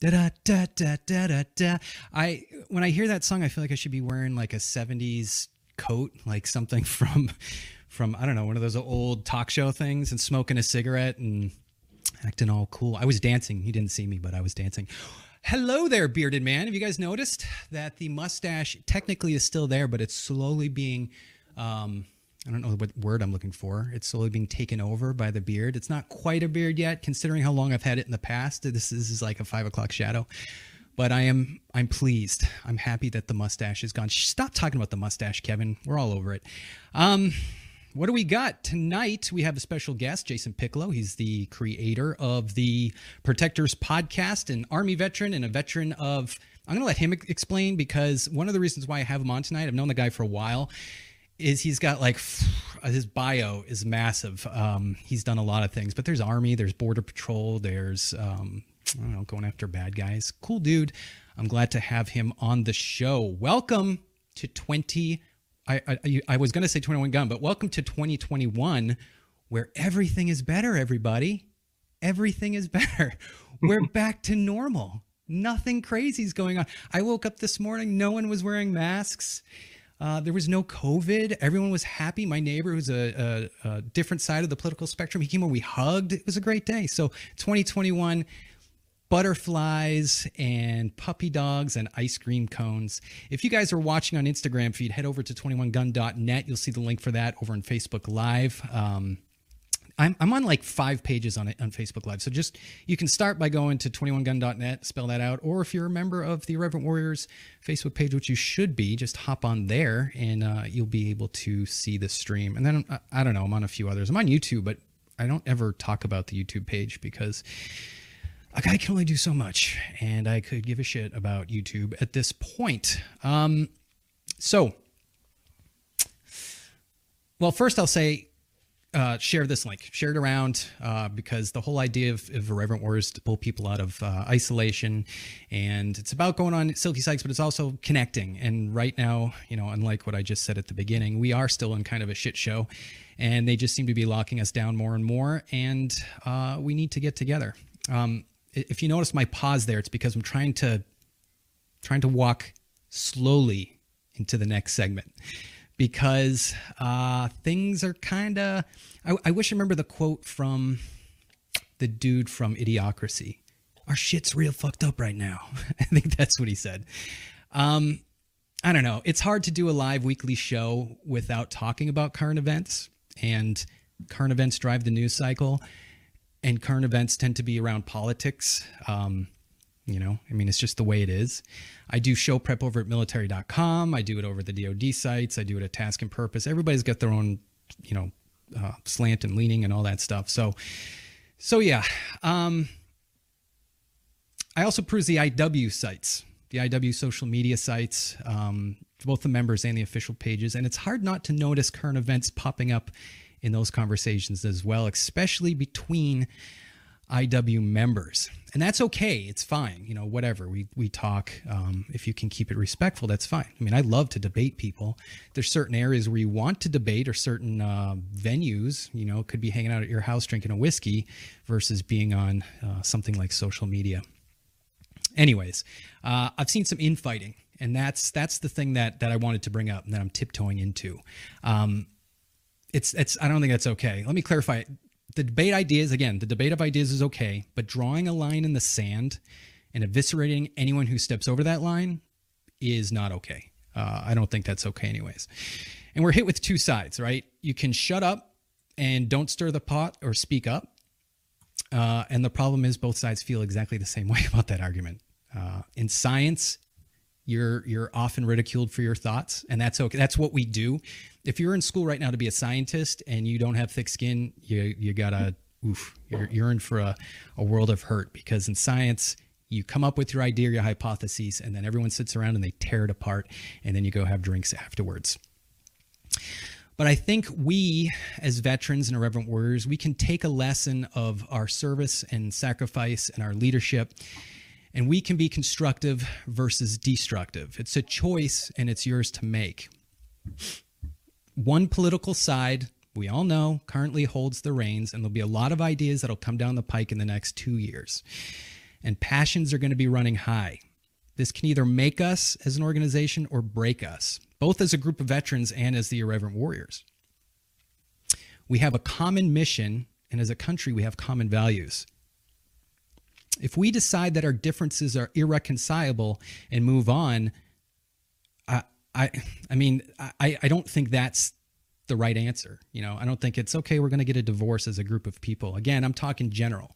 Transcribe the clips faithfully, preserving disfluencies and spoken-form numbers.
Da da da da da da da. I when I hear that song, I feel like I should be wearing like a seventies coat, like something from from I don't know, one of those old talk show things, and smoking a cigarette and acting all cool. I was dancing. He didn't see me, but I was dancing. Hello there, bearded man. Have you guys noticed that the mustache technically is still there, but it's slowly being, um, I don't know what word I'm looking for. It's slowly being taken over by the beard. It's not quite a beard yet, considering how long I've had it in the past. This is like a five o'clock shadow, but I am, I'm pleased. I'm happy that the mustache is gone. Stop talking about the mustache, Kevin. We're all over it. Um, What do we got tonight? We have a special guest, Jason Piccolo. He's the creator of the Protectors podcast, an Army veteran and a veteran of, I'm going to let him explain, because one of the reasons why I have him on tonight, I've known the guy for a while, is he's got like, his bio is massive. Um, he's done a lot of things, but there's Army, there's Border Patrol, there's, um, I don't know, going after bad guys. Cool dude. I'm glad to have him on the show. Welcome to twenty twenty. I, I, I was going to say twenty-one gun, but welcome to twenty twenty-one, where everything is better, everybody. Everything is better. We're back to normal. Nothing crazy is going on. I woke up this morning. No one was wearing masks. Uh, there was no COVID. Everyone was happy. My neighbor, who's a, a, a different side of the political spectrum, he came over. We hugged. It was a great day. So twenty twenty-one, butterflies and puppy dogs and ice cream cones. If you guys are watching on Instagram feed, head over to twenty-one gun dot net. You'll see the link for that over on Facebook Live. Um, I'm, I'm on like five pages on it on Facebook Live. So just, you can start by going to twenty-one gun dot net, spell that out. Or if you're a member of the Irreverent Warriors Facebook page, which you should be, just hop on there and uh, you'll be able to see the stream. And then, I, I don't know, I'm on a few others. I'm on YouTube, but I don't ever talk about the YouTube page because a guy can only do so much, and I could give a shit about YouTube at this point. Um, so, well, first I'll say, uh, share this link, share it around, uh, because the whole idea of, of Irreverent Warriors is to pull people out of uh, isolation, and it's about going on silky Sykes, but it's also connecting. And right now, you know, unlike what I just said at the beginning, we are still in kind of a shit show, and they just seem to be locking us down more and more. And uh, we need to get together. Um, If you notice my pause there, it's because I'm trying to, trying to walk slowly into the next segment, because uh, things are kind of, I, I wish I remember the quote from the dude from Idiocracy. Our shit's real fucked up right now. I think that's what he said. Um, I don't know. It's hard to do a live weekly show without talking about current events, and current events drive the news cycle. And current events tend to be around politics. Um, you know, I mean, it's just the way it is. I do show prep over at military dot com. I do it over the D O D sites. I do it at Task and Purpose. Everybody's got their own, you know, uh, slant and leaning and all that stuff. So, so yeah. Um, I also peruse the I W sites, the I W social media sites, um, both the members and the official pages. And it's hard not to notice current events popping up in those conversations as well, especially between I W members. And that's okay. It's fine. You know, whatever we, we talk, um, if you can keep it respectful, that's fine. I mean, I love to debate people. There's certain areas where you want to debate, or certain, uh, venues, you know, could be hanging out at your house, drinking a whiskey versus being on, uh, something like social media. Anyways, uh, I've seen some infighting, and that's, that's the thing that, that I wanted to bring up and that I'm tiptoeing into. Um, It's, it's, I don't think that's okay. Let me clarify. The debate ideas, again, the debate of ideas is okay, but drawing a line in the sand and eviscerating anyone who steps over that line is not okay. Uh, I don't think that's okay anyways. And we're hit with two sides, right? You can shut up and don't stir the pot, or speak up. Uh, and the problem is both sides feel exactly the same way about that argument. Uh, in science, You're, you're often ridiculed for your thoughts, and that's okay. That's what we do. If you're in school right now to be a scientist and you don't have thick skin, you, you gotta, oof, you're, you're in for a, a world of hurt, because in science, you come up with your idea, your hypotheses, and then everyone sits around and they tear it apart, and then you go have drinks afterwards. But I think we, as veterans and Irreverent Warriors, we can take a lesson of our service and sacrifice and our leadership, and we can be constructive versus destructive. It's a choice, and it's yours to make. One political side, we all know, currently holds the reins, and there'll be a lot of ideas that'll come down the pike in the next two years. and passions are going to be running high. This can either make us as an organization or break us, both as a group of veterans and as the Irreverent Warriors. We have a common mission, and as a country, we have common values. If we decide that our differences are irreconcilable and move on, I, I, I mean, I, I don't think that's the right answer. You know, I don't think it's okay, we're going to get a divorce as a group of people. Again, I'm talking general.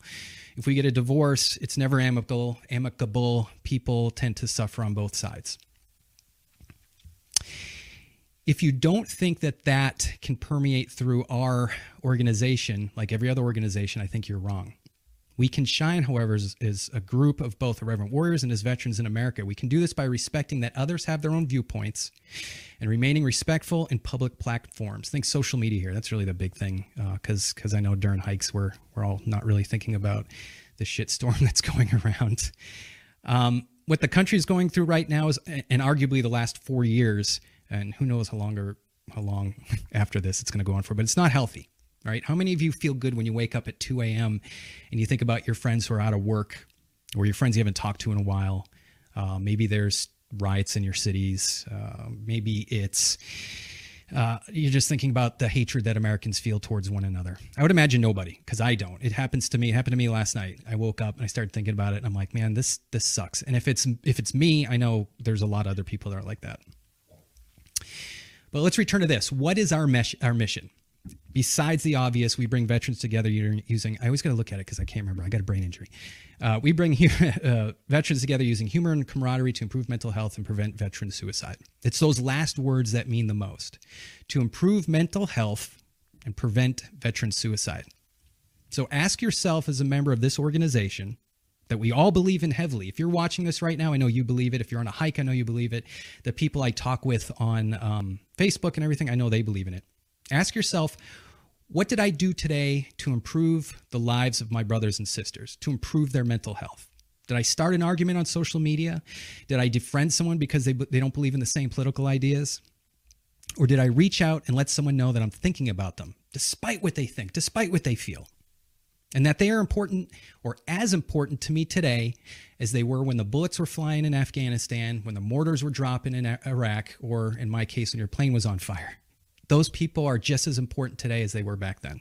If we get a divorce, it's never amicable. Amicable people tend to suffer on both sides. If you don't think that that can permeate through our organization, like every other organization, I think you're wrong. We can shine, however, as, as a group of both Irreverent Warriors and as veterans in America. We can do this by respecting that others have their own viewpoints and remaining respectful in public platforms. Think social media here. That's really the big thing, because uh, because I know during hikes, we're, we're all not really thinking about the shitstorm that's going around. Um, what the country is going through right now is, and arguably the last four years, and who knows how long, or, how long after this it's going to go on for, but it's not healthy. Right? How many of you feel good when you wake up at two a m and you think about your friends who are out of work, or your friends you haven't talked to in a while? Uh, maybe there's riots in your cities. Uh, maybe it's uh, you're just thinking about the hatred that Americans feel towards one another. I would imagine nobody, because I don't. It happens to me. It happened to me last night. I woke up and I started thinking about it, and I'm like, man, this this sucks. And if it's if it's me, I know there's a lot of other people that are like that. But let's return to this. What is our mesh, our mission? Besides the obvious, we bring veterans together using, I always got to look at it because I can't remember. I got a brain injury. Uh, we bring uh, veterans together using humor and camaraderie to improve mental health and prevent veteran suicide. It's those last words that mean the most. To improve mental health and prevent veteran suicide. So ask yourself, as a member of this organization that we all believe in heavily. If you're watching this right now, I know you believe it. If you're on a hike, I know you believe it. The people I talk with on um, Facebook and everything, I know they believe in it. Ask yourself, what did I do today to improve the lives of my brothers and sisters, to improve their mental health? Did I start an argument on social media? Did I defriend someone because they, they don't believe in the same political ideas? Or did I reach out and let someone know that I'm thinking about them, despite what they think, despite what they feel, and that they are important or as important to me today as they were when the bullets were flying in Afghanistan, when the mortars were dropping in Iraq, or in my case, when your plane was on fire? Those people are just as important today as they were back then.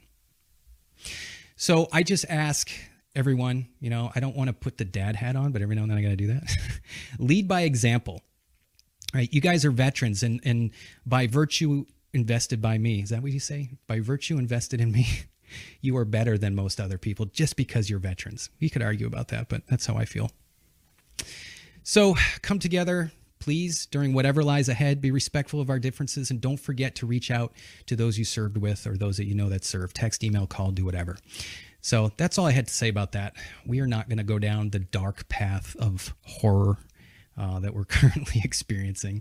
So I just ask everyone, you know, I don't want to put the dad hat on, but every now and then I got to do that. Lead by example, right? You guys are veterans, and, and by virtue invested by me, is that what you say? By virtue invested in me, you are better than most other people just because you're veterans. You could argue about that, but that's how I feel. So come together. Please, during whatever lies ahead, be respectful of our differences, and don't forget to reach out to those you served with or those that you know that served. Text, email, call, do whatever. So that's all I had to say about that. We are not going to go down the dark path of horror uh, that we're currently experiencing.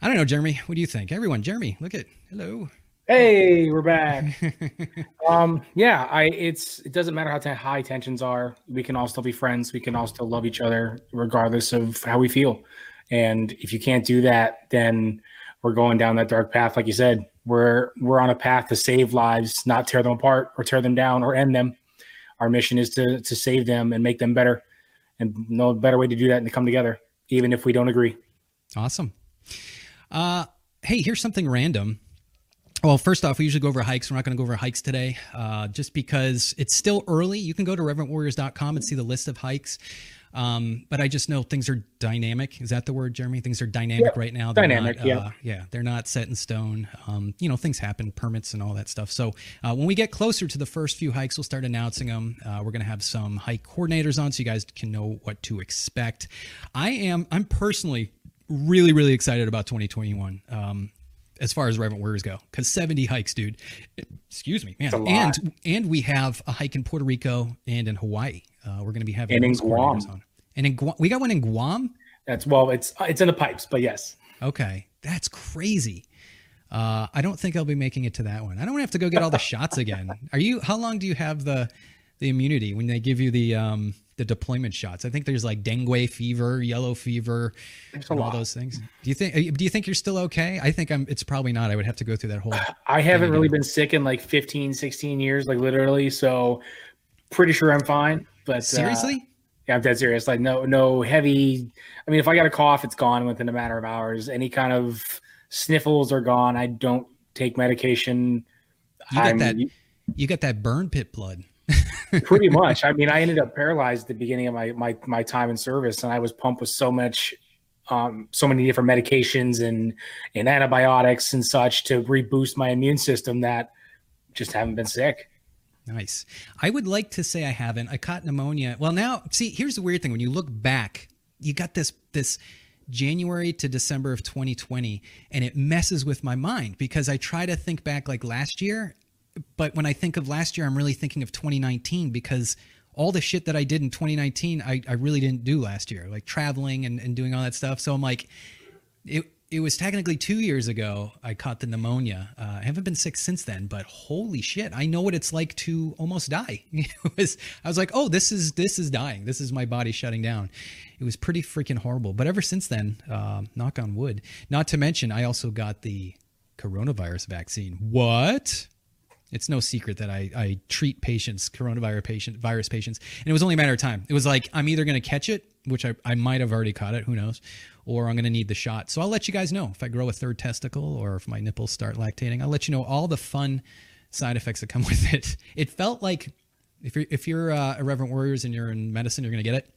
I don't know, Jeremy, what do you think? Everyone, Jeremy, look at, hello. Hey, we're back. um, yeah, I, it's it doesn't matter how t- high tensions are. We can all still be friends. We can all still love each other regardless of how we feel. And if you can't do that, then we're going down that dark path. Like you said, we're we're on a path to save lives, not tear them apart or tear them down or end them. Our mission is to to save them and make them better. And no better way to do that than to come together, even if we don't agree. Awesome. Uh, hey, here's something random. Well, first off, we usually go over hikes. We're not going to go over hikes today, uh, just because it's still early. You can go to reverent warriors dot com and see the list of hikes. Um, but I just know things are dynamic. Is that the word, Jeremy? Things are dynamic yeah, right now. They're dynamic, not, uh, yeah. Yeah, they're not set in stone. Um, you know, things happen, permits and all that stuff. So uh, when we get closer to the first few hikes, we'll start announcing them. Uh, we're going to have some hike coordinators on so you guys can know what to expect. I am, I'm personally really, really excited about twenty twenty-one. Um, as far as Reverent Warriors go, because seventy hikes, dude, excuse me, man. And, and we have a hike in Puerto Rico and in Hawaii. Uh, we're going to be having and in Guam. On. And in Guam, we got one in Guam. That's well, it's, it's in the pipes, but yes. Okay. That's crazy. Uh, I don't think I'll be making it to that one. I don't have to go get all the shots again. Are you, how long do you have the, the immunity when they give you the, um, the deployment shots? I think there's like dengue fever, yellow fever, and all those things. Do you think, do you think you're still okay? I think I'm, it's probably not. I would have to go through that whole, I haven't really been sick in like fifteen, sixteen years, like literally. So pretty sure I'm fine, but seriously, uh, Yeah, I'm dead serious. Like no, no heavy. I mean, if I got a cough, it's gone within a matter of hours. Any kind of sniffles are gone. I don't take medication. You I'm, got that. You got that burn pit blood. Pretty much. I mean, I ended up paralyzed at the beginning of my my my time in service, and I was pumped with so much, um, so many different medications and and antibiotics and such to reboost my immune system that just haven't been sick. Nice. I would like to say I haven't. I caught pneumonia. Well, now, see, here's the weird thing. When you look back, you got this this January to December of twenty twenty, and it messes with my mind because I try to think back like last year. But when I think of last year, I'm really thinking of twenty nineteen because all the shit that I did in twenty nineteen, I, I really didn't do last year, like traveling and, and doing all that stuff. So I'm like, it it was technically two years ago I caught the pneumonia. Uh, I haven't been sick since then, but holy shit, I know what it's like to almost die. It was, I was like, oh, this is this is dying. This is my body shutting down. It was pretty freaking horrible. But ever since then, um, knock on wood, not to mention I also got the coronavirus vaccine. What? It's no secret that I, I treat patients, coronavirus patient, virus patients, and it was only a matter of time. It was like, I'm either going to catch it, which I, I might have already caught it, who knows, or I'm going to need the shot. So I'll let you guys know if I grow a third testicle or if my nipples start lactating. I'll let you know all the fun side effects that come with it. It felt like, if you're, if you're uh, Irreverent Warriors and you're in medicine, you're going to get it.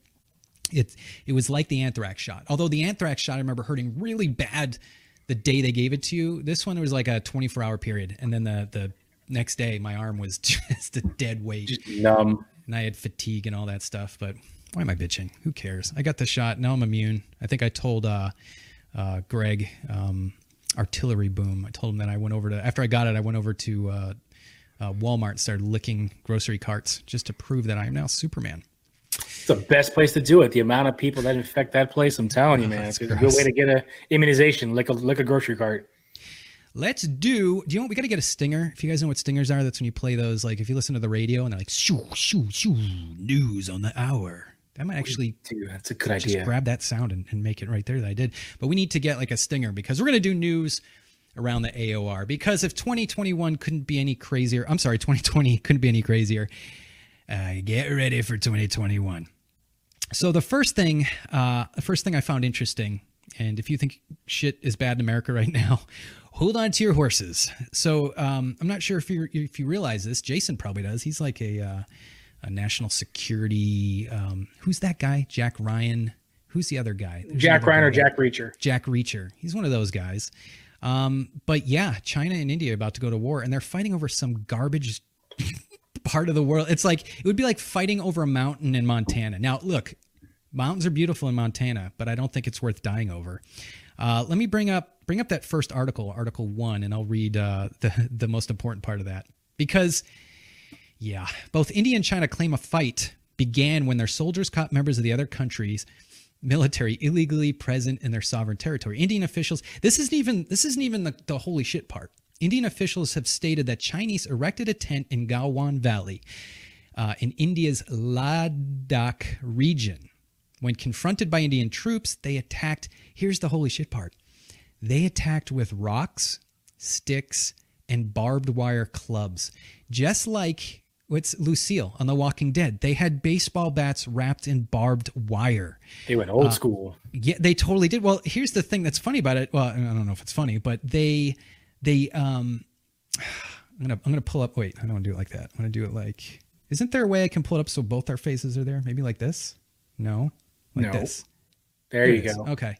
It, it was like the anthrax shot. Although the anthrax shot, I remember hurting really bad the day they gave it to you. This one was like a twenty-four hour period, and then the the... next day, my arm was just a dead weight. Just numb. And I had fatigue and all that stuff. But why am I bitching? Who cares? I got the shot. Now I'm immune. I think I told uh, uh, Greg, um, Artillery Boom, I told him that I went over to, after I got it, I went over to uh, uh, Walmart and started licking grocery carts just to prove that I am now Superman. It's the best place to do it. The amount of people that infect that place, I'm telling oh, you, man. It's a good way to get an immunization, lick a, lick a grocery cart. Let's do, do you know what? We got to get a stinger. If you guys know what stingers are, that's when you play those. Like if you listen to the radio and they're like, shoo, shoo, shoo, news on the hour. That might actually, Dude, that's a good just idea. Grab that sound and, and make it right there that I did. But we need to get like a stinger because we're going to do news around the A O R. Because if twenty twenty-one couldn't be any crazier, I'm sorry, twenty twenty couldn't be any crazier, uh, get ready for twenty twenty-one. So the first thing, uh, the first thing I found interesting, and if you think shit is bad in America right now, hold on to your horses. So um, I'm not sure if you if you realize this. Jason probably does. He's like a uh, a national security. Um, who's that guy? Jack Ryan. Who's the other guy? There's Jack Ryan guy or there. Jack Reacher. Jack Reacher. He's one of those guys. Um, but yeah, China and India are about to go to war, and they're fighting over some garbage part of the world. It's like it would be like fighting over a mountain in Montana. Now look, mountains are beautiful in Montana, but I don't think it's worth dying over. Uh, let me bring up bring up that first article, Article One, and I'll read uh, the the most important part of that because, yeah, both India and China claim a fight began when their soldiers caught members of the other country's military illegally present in their sovereign territory. Indian officials. This isn't even this isn't even the, the holy shit part. Indian officials have stated that Chinese erected a tent in Galwan Valley, uh, in India's Ladakh region. When confronted by Indian troops, they attacked. Here's the holy shit part. They attacked with rocks, sticks, and barbed wire clubs. Just like what's Lucille on The Walking Dead. They had baseball bats wrapped in barbed wire. They went old uh, school. Yeah, they totally did. Well, here's the thing that's funny about it. Well, I don't know if it's funny, but they, they, um, I'm going to, I'm going to pull up. Wait, I don't want to do it like that. I'm going to do it like, isn't there a way I can pull it up so both our faces are there? Maybe like this? No. Like no. This. There you go. Okay.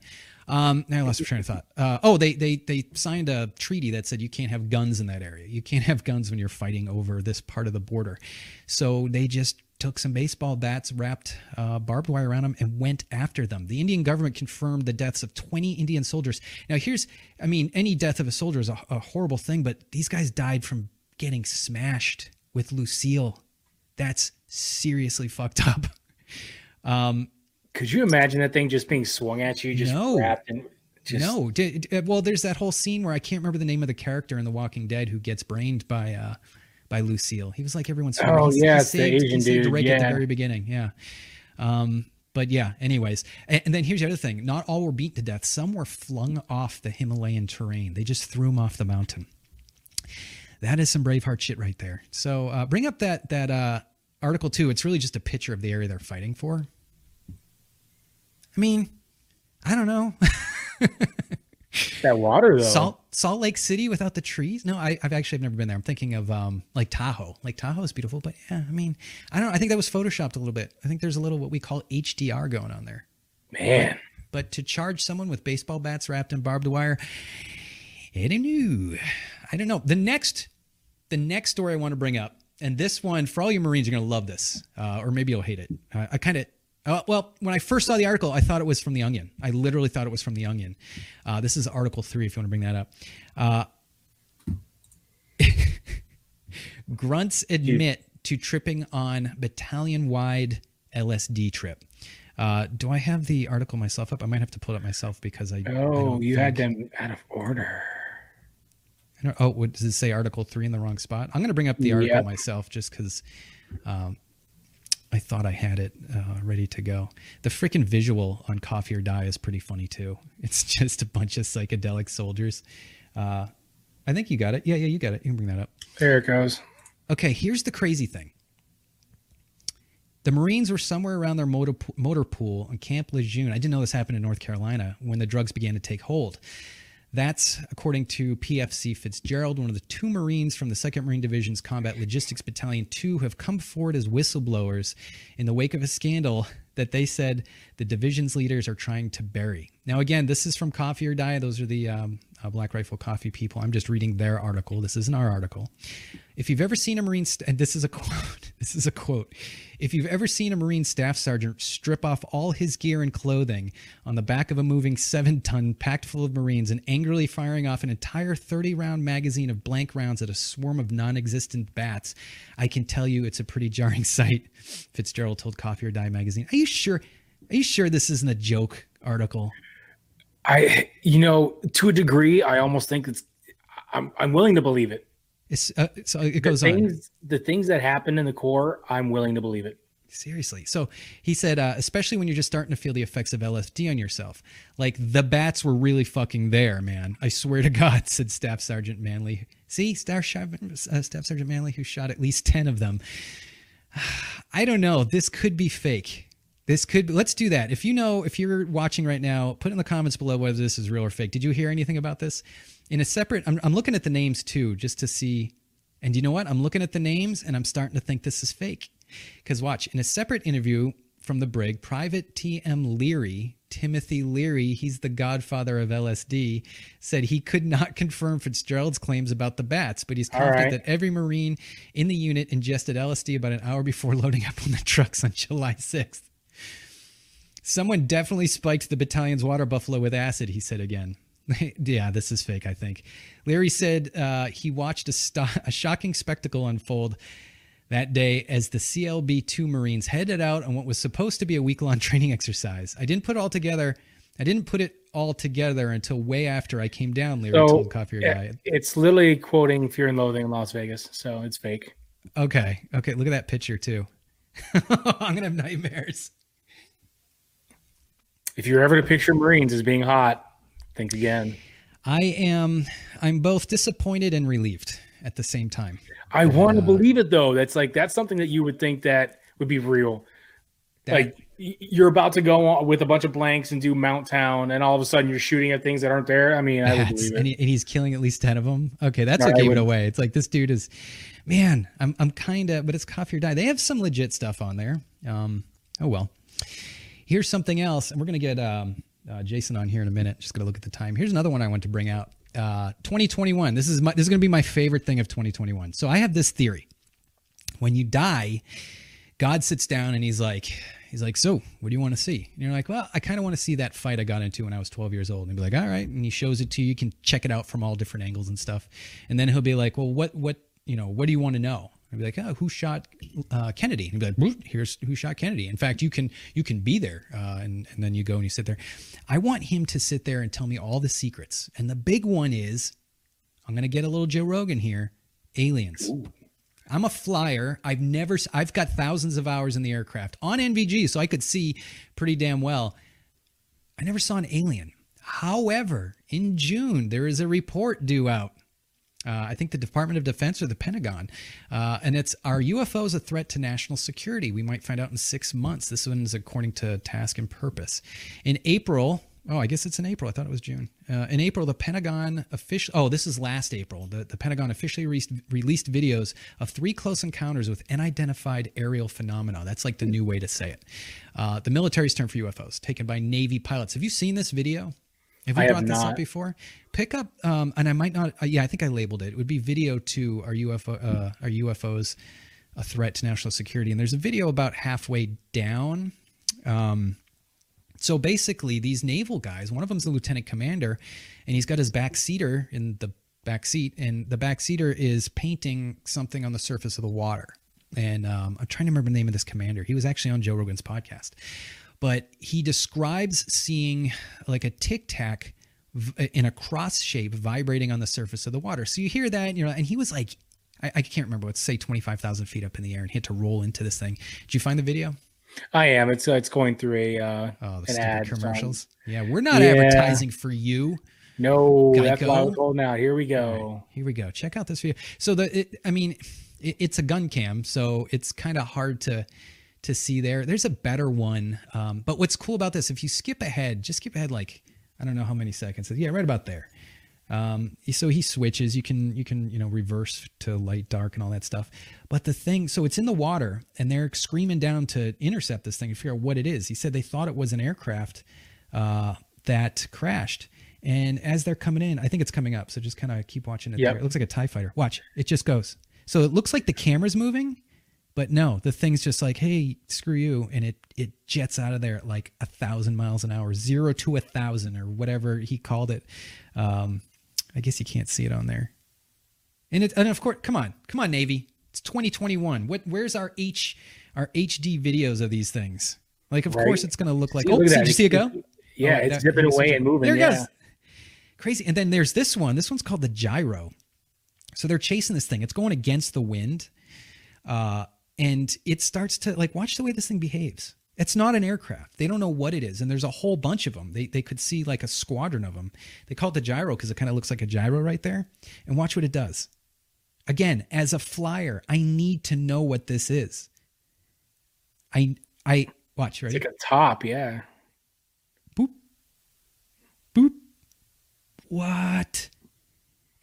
Um, now I lost my train of thought. Uh, oh, they, they, they signed a treaty that said you can't have guns in that area. You can't have guns when you're fighting over this part of the border. So they just took some baseball bats, wrapped uh, barbed wire around them, and went after them. The Indian government confirmed the deaths of twenty Indian soldiers. Now here's, I mean, any death of a soldier is a, a horrible thing, but these guys died from getting smashed with Lucille. That's seriously fucked up. Um, Could you imagine that thing just being swung at you? Just no. Wrapped and just... No. Well, there's that whole scene where I can't remember the name of the character in The Walking Dead who gets brained by uh, by Lucille. He was like everyone's favorite. Oh, yeah. It's the Asian dude. Right at the very beginning. Yeah. Um, but yeah, anyways. And, and then here's the other thing. Not all were beaten to death. Some were flung off the Himalayan terrain. They just threw them off the mountain. That is some Braveheart shit right there. So uh, bring up that, that uh, Article two. It's really just a picture of the area they're fighting for. I mean, I don't know. That water though. Salt Salt Lake City without the trees? No, I, I've actually I've never been there. I'm thinking of um, like Tahoe. Like Tahoe is beautiful, but yeah, I mean, I don't. I think that was photoshopped a little bit. I think there's a little what we call H D R going on there. Man, but, but to charge someone with baseball bats wrapped in barbed wire, I don't know. I don't know. The next, the next story I want to bring up, and this one for all you Marines, you're gonna love this, uh, or maybe you'll hate it. Uh, I kind of. Uh, well, when I first saw the article, I thought it was from The Onion. I literally thought it was from The Onion. Uh, this is Article three, if you want to bring that up. Uh, grunts admit Dude. to tripping on battalion-wide L S D trip. Uh, do I have the article myself up? I might have to pull it up myself because I Oh, I don't you think... had them out of order. I don't, oh, what, does it say Article three in the wrong spot? I'm going to bring up the article yep. myself just because... Um, I thought I had it uh, ready to go. The freaking visual on Coffee or Die is pretty funny too. It's just a bunch of psychedelic soldiers. Uh, I think you got it. Yeah, yeah, you got it. You can bring that up. There it goes. Okay, here's the crazy thing. The Marines were somewhere around their motor, motor pool on Camp Lejeune. I didn't know this happened in North Carolina when the drugs began to take hold. That's according to P F C Fitzgerald, one of the two Marines from the second Marine Division's Combat Logistics Battalion two who have come forward as whistleblowers in the wake of a scandal that they said the division's leaders are trying to bury. Now, again, this is from Coffee or Die. Those are the um, uh, Black Rifle Coffee people. I'm just reading their article. This isn't our article. If you've ever seen a Marine, st- and this is a quote, this is a quote. If you've ever seen a Marine staff sergeant strip off all his gear and clothing on the back of a moving seven ton packed full of Marines and angrily firing off an entire thirty round magazine of blank rounds at a swarm of non-existent bats, I can tell you it's a pretty jarring sight. Fitzgerald told Coffee or Die magazine. Are you sure? Are you sure this isn't a joke article? I, you know, to a degree, I almost think it's, I'm, I'm willing to believe it. It's, uh, so it goes the things, on. The things that happen in the Corps, I'm willing to believe it. Seriously. So he said, uh, especially when you're just starting to feel the effects of L S D on yourself, like the bats were really fucking there, man. I swear to God, said Staff Sergeant Manley. See, Staff, uh, Staff Sergeant Manley, who shot at least ten of them. I don't know. This could be fake. This could be, let's do that. If you know, if you're watching right now, put in the comments below whether this is real or fake. Did you hear anything about this? In a separate, I'm, I'm looking at the names too, just to see. And you know what? I'm looking at the names and I'm starting to think this is fake. Because watch, in a separate interview from the brig, Private T M Leary, Timothy Leary, he's the godfather of L S D, said he could not confirm Fitzgerald's claims about the bats, but he's confident right. that every Marine in the unit ingested L S D about an hour before loading up on the trucks on July sixth. Someone definitely spiked the battalion's water buffalo with acid, he said again. Yeah, this is fake, I think. Leary said uh, he watched a, sto- a shocking spectacle unfold that day as the C L B two Marines headed out on what was supposed to be a week-long training exercise. I didn't put it all together. I didn't put it all together until way after I came down, Leary so, told Coffee or Die. It's literally quoting Fear and Loathing in Las Vegas, so it's fake. Okay, okay, look at that picture, too. I'm going to have nightmares. If you're ever to picture Marines as being hot, think again. I am. I'm both disappointed and relieved at the same time. I want uh, to believe it though. That's like, that's something that you would think that would be real. That, like you're about to go on with a bunch of blanks and do Mount Town. And all of a sudden you're shooting at things that aren't there. I mean, I would believe it. And, he, and he's killing at least ten of them. Okay. That's no, what I gave wouldn't. it away. It's like, this dude is, man, I'm, I'm kind of, but it's Coffee or Die. They have some legit stuff on there. Um, oh, well. Here's something else, and we're going to get um, uh, Jason on here in a minute. Just going to look at the time. Here's another one I want to bring out. Uh, twenty twenty-one. This is my, this is going to be my favorite thing of twenty twenty-one. So I have this theory. When you die, God sits down and he's like, he's like, so what do you want to see? And you're like, well, I kind of want to see that fight I got into when I was twelve years old. And he'd be like, all right. And he shows it to you. You can check it out from all different angles and stuff. And then he'll be like, well, what, what, you know, what do you want to know? I'd be like, oh, who shot uh, Kennedy? And he'd be like, here's who shot Kennedy. In fact, you can you can be there. Uh, and, and then you go and you sit there. I want him to sit there and tell me all the secrets. And the big one is, I'm going to get a little Joe Rogan here, aliens. Ooh. I'm a flyer. I've never, I've got thousands of hours in the aircraft on N V G, so I could see pretty damn well. I never saw an alien. However, in June, there is a report due out Uh, I think the Department of Defense or the Pentagon. Uh, and it's, are U F Os a threat to national security? We might find out in six months. This one is according to Task and Purpose. In April, oh, I guess it's in April. I thought it was June. Uh, in April, the Pentagon officially, oh, this is last April. The, the Pentagon officially re- released videos of three close encounters with unidentified aerial phenomena. That's like the new way to say it. Uh, the military's term for U F Os, taken by Navy pilots. Have you seen this video? Have we I brought have this not. up before? Pick up, um, and I might not, uh, yeah, I think I labeled it. It would be video two, are, U F O, uh, are U F Os a threat to national security? And there's a video about halfway down. Um, so basically these naval guys, one of them's the lieutenant commander, and he's got his backseater in the back seat, and the backseater is painting something on the surface of the water. And um, I'm trying to remember the name of this commander. He was actually on Joe Rogan's podcast. But he describes seeing like a tic tac in a cross shape vibrating on the surface of the water. So you hear that, and, you know, and he was like, I, I can't remember what, say twenty-five thousand feet up in the air, and he had to roll into this thing. Did you find the video? I am. It's uh, it's going through a uh, oh, the an ad commercials. Time. Yeah, we're not yeah. advertising for you. No, Geico. That's what I was holding out. Here we go. All right, here we go. Check out this video. So the, it, I mean, it, it's a gun cam, so it's kind of hard to. to see there. There's a better one. Um, but what's cool about this, if you skip ahead, just skip ahead, like, I don't know how many seconds. Yeah. Right about there. Um, so he switches, you can, you can, you know, reverse to light, dark and all that stuff. But the thing, so it's in the water and they're screaming down to intercept this thing and figure out what it is. He said they thought it was an aircraft, uh, that crashed. And as they're coming in, I think it's coming up. So just kind of keep watching it. Yep. There. It looks like a TIE fighter. Watch. It just goes. So it looks like the camera's moving. But no, the thing's just like, hey, screw you. And it, it jets out of there at like a thousand miles an hour, zero to a thousand or whatever he called it. Um, I guess you can't see it on there. And it, and of course, come on, come on, Navy. It's twenty twenty-one. What, where's our H our H D videos of these things? Like, of right. course it's going to look like, see, oh, look did you see it go? Yeah. Oh, it's that, zipping away and moving. There it yeah. goes. Crazy. And then there's this one, this one's called the gyro. So they're chasing this thing. It's going against the wind. Uh, And it starts to like, watch the way this thing behaves. It's not an aircraft. They don't know what it is. And there's a whole bunch of them. They they could see like a squadron of them. They call it the gyro because it kind of looks like a gyro right there. And watch what it does. Again, as a flyer, I need to know what this is. I, I watch, right? It's like a top. Yeah. Boop. Boop. What?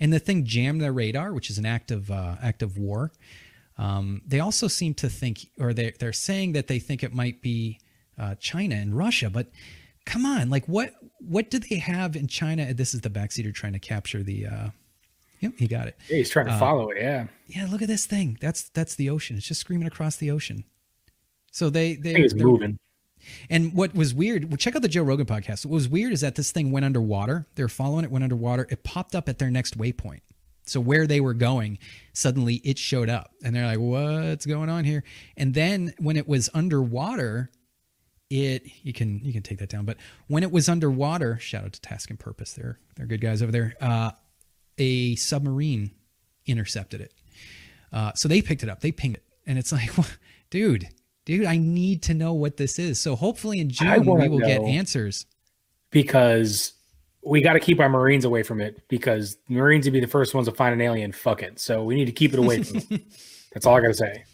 And the thing jammed their radar, which is an act of, uh, act of war. Um, they also seem to think, or they're, they're saying that they think it might be uh, China and Russia, but come on, like what, what do they have in China? This is the backseater trying to capture the, uh, yep, he got it. Yeah, he's trying to uh, follow it. Yeah. Yeah. Look at this thing. That's, that's the ocean. It's just screaming across the ocean. So they, they, it's moving. And what was weird, well, check out the Joe Rogan podcast. What was weird is that this thing went underwater. They're following it, went underwater. It popped up at their next waypoint. So where they were going, suddenly it showed up and they're like, what's going on here? And then when it was underwater, it, you can, you can take that down. But when it was underwater, shout out to Task and Purpose. They're, they're good guys over there. Uh, a submarine intercepted it. Uh, so they picked it up, they pinged it. And it's like, dude, dude, I need to know what this is. So hopefully in June, we will get answers. Because we got to keep our Marines away from it, because Marines would be the first ones to find an alien. Fuck it. So we need to keep it away from it. That's all I got to say.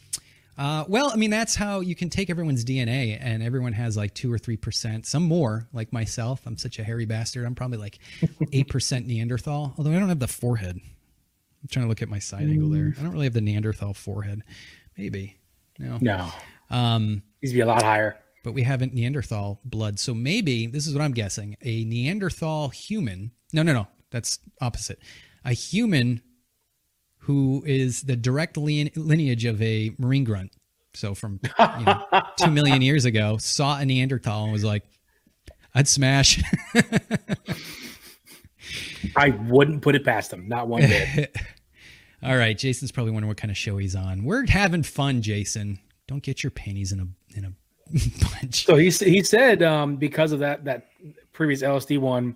Uh, well, I mean, that's how you can take everyone's D N A, and everyone has like two or three percent, some more, like myself. I'm such a hairy bastard. I'm probably like eight percent Neanderthal, although I don't have the forehead. I'm trying to look at my side mm. angle there. I don't really have the Neanderthal forehead. Maybe. No. No. Um, needs to be a lot higher. But we haven't Neanderthal blood. So maybe, this is what I'm guessing, a Neanderthal human. No, no, no. That's opposite. A human who is the direct lineage of a marine grunt. So from you know, two million years ago, saw a Neanderthal and was like, I'd smash. I wouldn't put it past him. Not one bit. All right. Jason's probably wondering what kind of show he's on. We're having fun, Jason. Don't get your panties in a in a bunch. So he he said um, because of that that previous L S D one,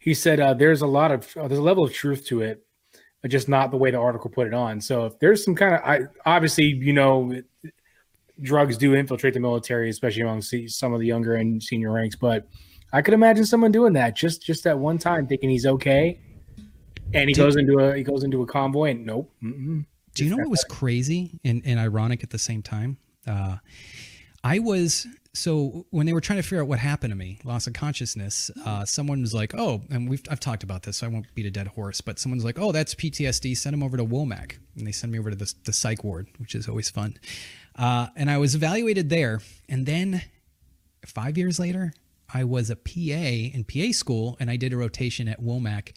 he said uh, there's a lot of uh, there's a level of truth to it, but just not the way the article put it on. So if there's some kind of I obviously you know it, drugs do infiltrate the military, especially among some of the younger and senior ranks. But I could imagine someone doing that just just that one time, thinking he's okay, And he Dude. goes into a he goes into a convoy and nope. Mm-mm. Do you know what was crazy and, and ironic at the same time? Uh, I was, so when they were trying to figure out what happened to me, loss of consciousness, uh, someone was like, oh, and we've, I've talked about this, so I won't beat a dead horse, but someone's like, oh, that's P T S D. Send him over to Womack. And they send me over to the, the psych ward, which is always fun. Uh, and I was evaluated there. And then five years later, I was a P A in P A school, and I did a rotation at Womack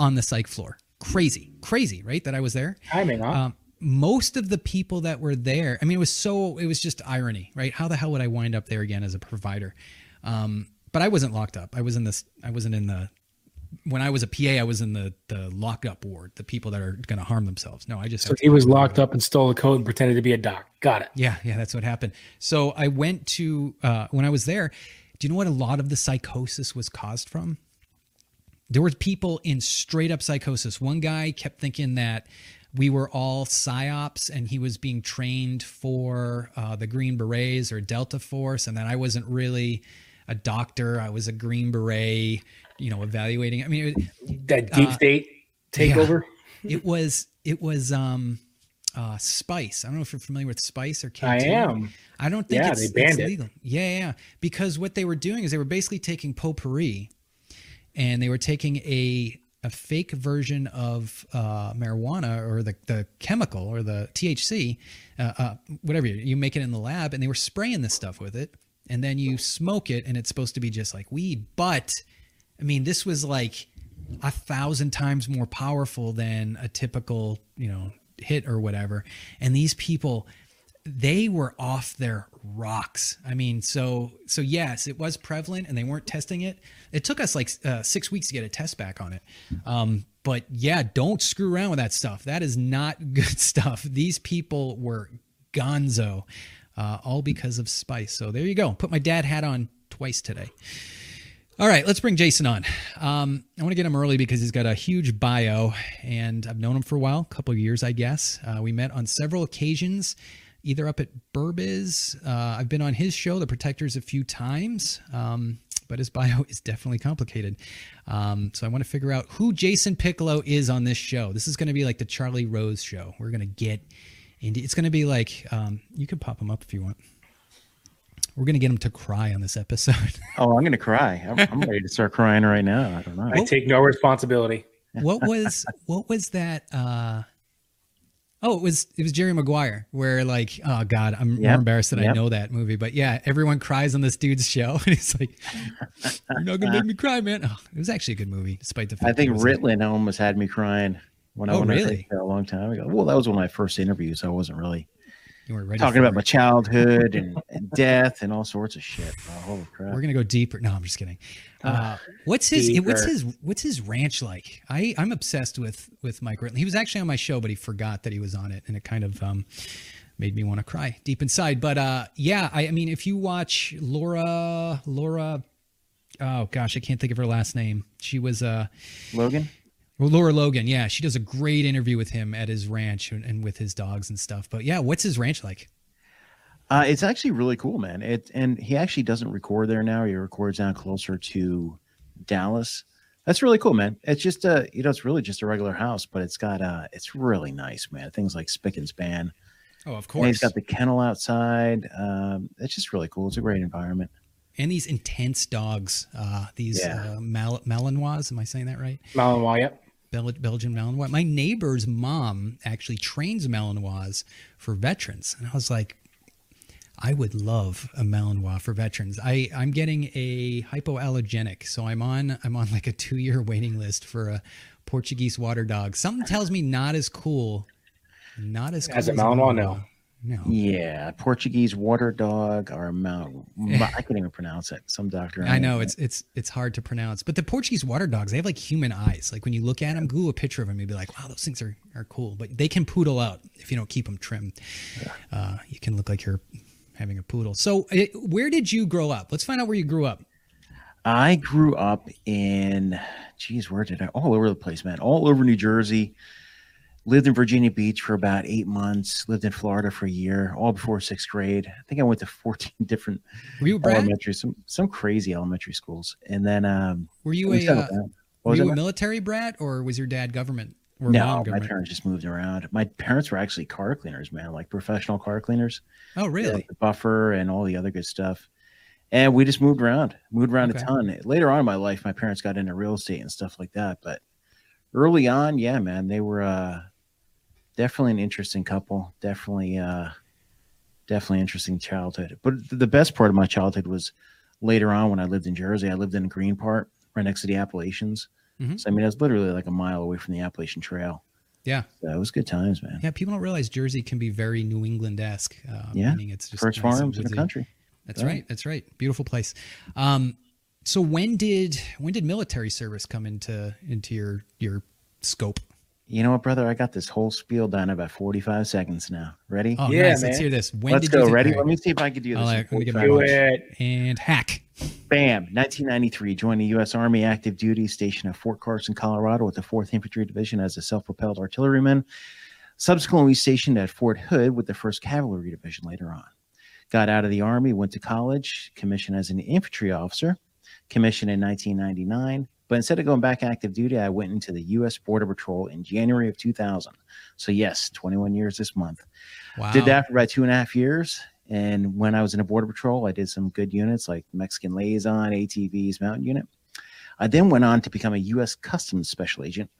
on the psych floor. Crazy, crazy, right? That I was there. I mean, huh? um, most of the people that were there, I mean, it was so, it was just irony, right? How the hell would I wind up there again as a provider? Um, but I wasn't locked up. I was in this, I wasn't in the, when I was a P A, I was in the, the lockup ward, the people that are going to harm themselves. No, I just, so he was locked up and stole a coat and pretended to be a doc. Got it. Yeah. Yeah. That's what happened. So I went to, uh, when I was there, do you know what a lot of the psychosis was caused from? There were people in straight up psychosis. One guy kept thinking that we were all psyops and he was being trained for uh, the Green Berets or Delta Force. And that I wasn't really a doctor. I was a Green Beret, you know, evaluating. I mean, it, that deep uh, state takeover. Yeah. It was, it was um, uh, Spice. I don't know if you're familiar with Spice or K two. I am. I don't think yeah, it's, they banned it's legal. It. Yeah, yeah. Because what they were doing is they were basically taking potpourri. And they were taking a a fake version of uh, marijuana or the, the chemical or the T H C, uh, uh, whatever, you, you make it in the lab, and they were spraying this stuff with it. And then you smoke it, and it's supposed to be just like weed. But, I mean, this was like a thousand times more powerful than a typical, you know, hit or whatever. And these people, they were off their rocks. I mean, so, so yes, it was prevalent and they weren't testing it. It took us like uh, six weeks to get a test back on it. Um, but yeah, don't screw around with that stuff. That is not good stuff. These people were gonzo, uh, all because of Spice. So there you go. Put my dad hat on twice today. All right, let's bring Jason on. Um, I want to get him early because he's got a huge bio and I've known him for a while, a couple of years, I guess. Uh, we met on several occasions, either up at Burbiz. Uh, I've been on his show, The Protectors, a few times, um, but his bio is definitely complicated. Um, so I want to figure out who Jason Piccolo is on this show. This is going to be like the Charlie Rose show. We're going to get into, it's going to be like, um, you can pop him up if you want. We're going to get him to cry on this episode. Oh, I'm going to cry. I'm, I'm ready to start crying right now. I don't know. I what, take no responsibility. What was, what was that? Uh, Oh, it was, it was Jerry Maguire where like, oh God, I'm yep. more embarrassed that yep. I know that movie, but yeah, everyone cries on this dude's show. And it's like, you're not going to make me cry, man. Oh, it was actually a good movie. Despite the fact I think Ritalin like, almost had me crying when oh, I went really? a long time ago. Well, that was one of my first interviews. So I wasn't really you were ready talking about it. my childhood and, and death and all sorts of shit. Oh, holy crap. We're going to go deeper. No, I'm just kidding. Uh, what's his, deeper. what's his, what's his ranch like? I I'm obsessed with, with Mike Ritley. He was actually on my show, but he forgot that he was on it. And it kind of, um, made me want to cry deep inside. But, uh, yeah, I, I mean, if you watch Laura, Laura, oh gosh, I can't think of her last name. She was, uh, Logan. Well, Laura Logan. Yeah. She does a great interview with him at his ranch and, and with his dogs and stuff. But yeah, what's his ranch like? Uh, it's actually really cool, man. It, and he actually doesn't record there now. He records down closer to Dallas. That's really cool, man. It's just a, you know, it's really just a regular house, but it's got uh it's really nice, man. Things like spick and span. Oh, of course. And he's got the kennel outside. Um, it's just really cool. It's a great environment. And these intense dogs, uh, these yeah. uh, Mal- Malinois. Am I saying that right? Malinois, yep. Bel- Belgian Malinois. My neighbor's mom actually trains Malinois for veterans. And I was like, I would love a Malinois for veterans. I, I'm getting a hypoallergenic. So I'm on, I'm on like a two year waiting list for a Portuguese water dog. Something tells me not as cool. Not as cool as a Malinois, no. No. Yeah. Portuguese water dog or Mal. I can't even pronounce it. Some doctor. I know it's, it's, it's hard to pronounce, but the Portuguese water dogs, they have like human eyes. Like when you look at them, Google a picture of them, you'd be like, wow, those things are, are cool, but they can poodle out if you don't keep them trimmed. Uh, you can look like you're having a poodle. So it, where did you grow up? Let's find out where you grew up. I grew up in, geez, where did I, all over the place, man, all over New Jersey, lived in Virginia Beach for about eight months, lived in Florida for a year, all before sixth grade. I think I went to fourteen different were you elementary, some, some crazy elementary schools. And then, um, were you a, uh, Were you a military brat, or was your dad government? Or no, mom government? My parents just moved around. My parents were actually car cleaners, man, like professional car cleaners. Oh, really? Like the buffer and all the other good stuff. And we just moved around, moved around okay. a ton. Later on in my life, my parents got into real estate and stuff like that. But early on, yeah, man, they were uh, definitely an interesting couple. Definitely, uh, definitely interesting childhood. But the best part of my childhood was later on when I lived in Jersey. I lived in Green Park, right next to the Appalachians. Mm-hmm. So, I mean, I was literally like a mile away from the Appalachian Trail. Yeah. So it was good times, man. Yeah, people don't realize Jersey can be very New England-esque. Um, yeah, meaning it's just first nice farms in the country. That's yeah. right. That's right. Beautiful place. Um, so when did when did military service come into into your your scope? You know what, brother? I got this whole spiel done about forty-five seconds now. Ready? Oh, yeah, nice. Let's hear this. When Let's did go. You Ready? Right. Let me see if I can do this. Right, let me do it. And hack. Bam. nineteen ninety-three. Joined the U S Army active duty stationed at Fort Carson, Colorado with the fourth Infantry Division as a self-propelled artilleryman. Subsequently stationed at Fort Hood with the first Cavalry Division later on. Got out of the Army, went to college, commissioned as an infantry officer, commissioned in nineteen ninety-nine. But instead of going back active duty, I went into the U S Border Patrol in January of two thousand. So yes, twenty-one years this month. Wow. Did that for about two and a half years. And when I was in the Border Patrol, I did some good units like Mexican Liaison, A T Vs, Mountain Unit. I then went on to become a U S Customs Special Agent,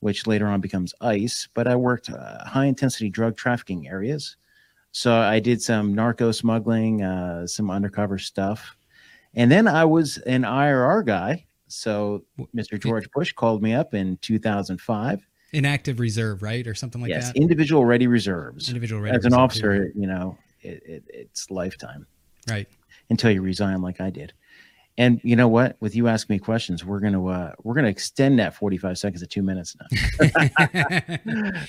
which later on becomes ICE. But I worked uh, high-intensity drug trafficking areas. So I did some narco smuggling, uh, some undercover stuff. And then I was an I R R guy. So Mister George Bush called me up in two thousand five. Inactive reserve, right? Or something like yes, that? Yes, individual ready reserves. Individual ready As an reserve officer, too. You know, it, it, it's lifetime. Right. Until you resign like I did. And you know what? With you asking me questions, we're going to uh, we're going to extend that forty-five seconds to two minutes now.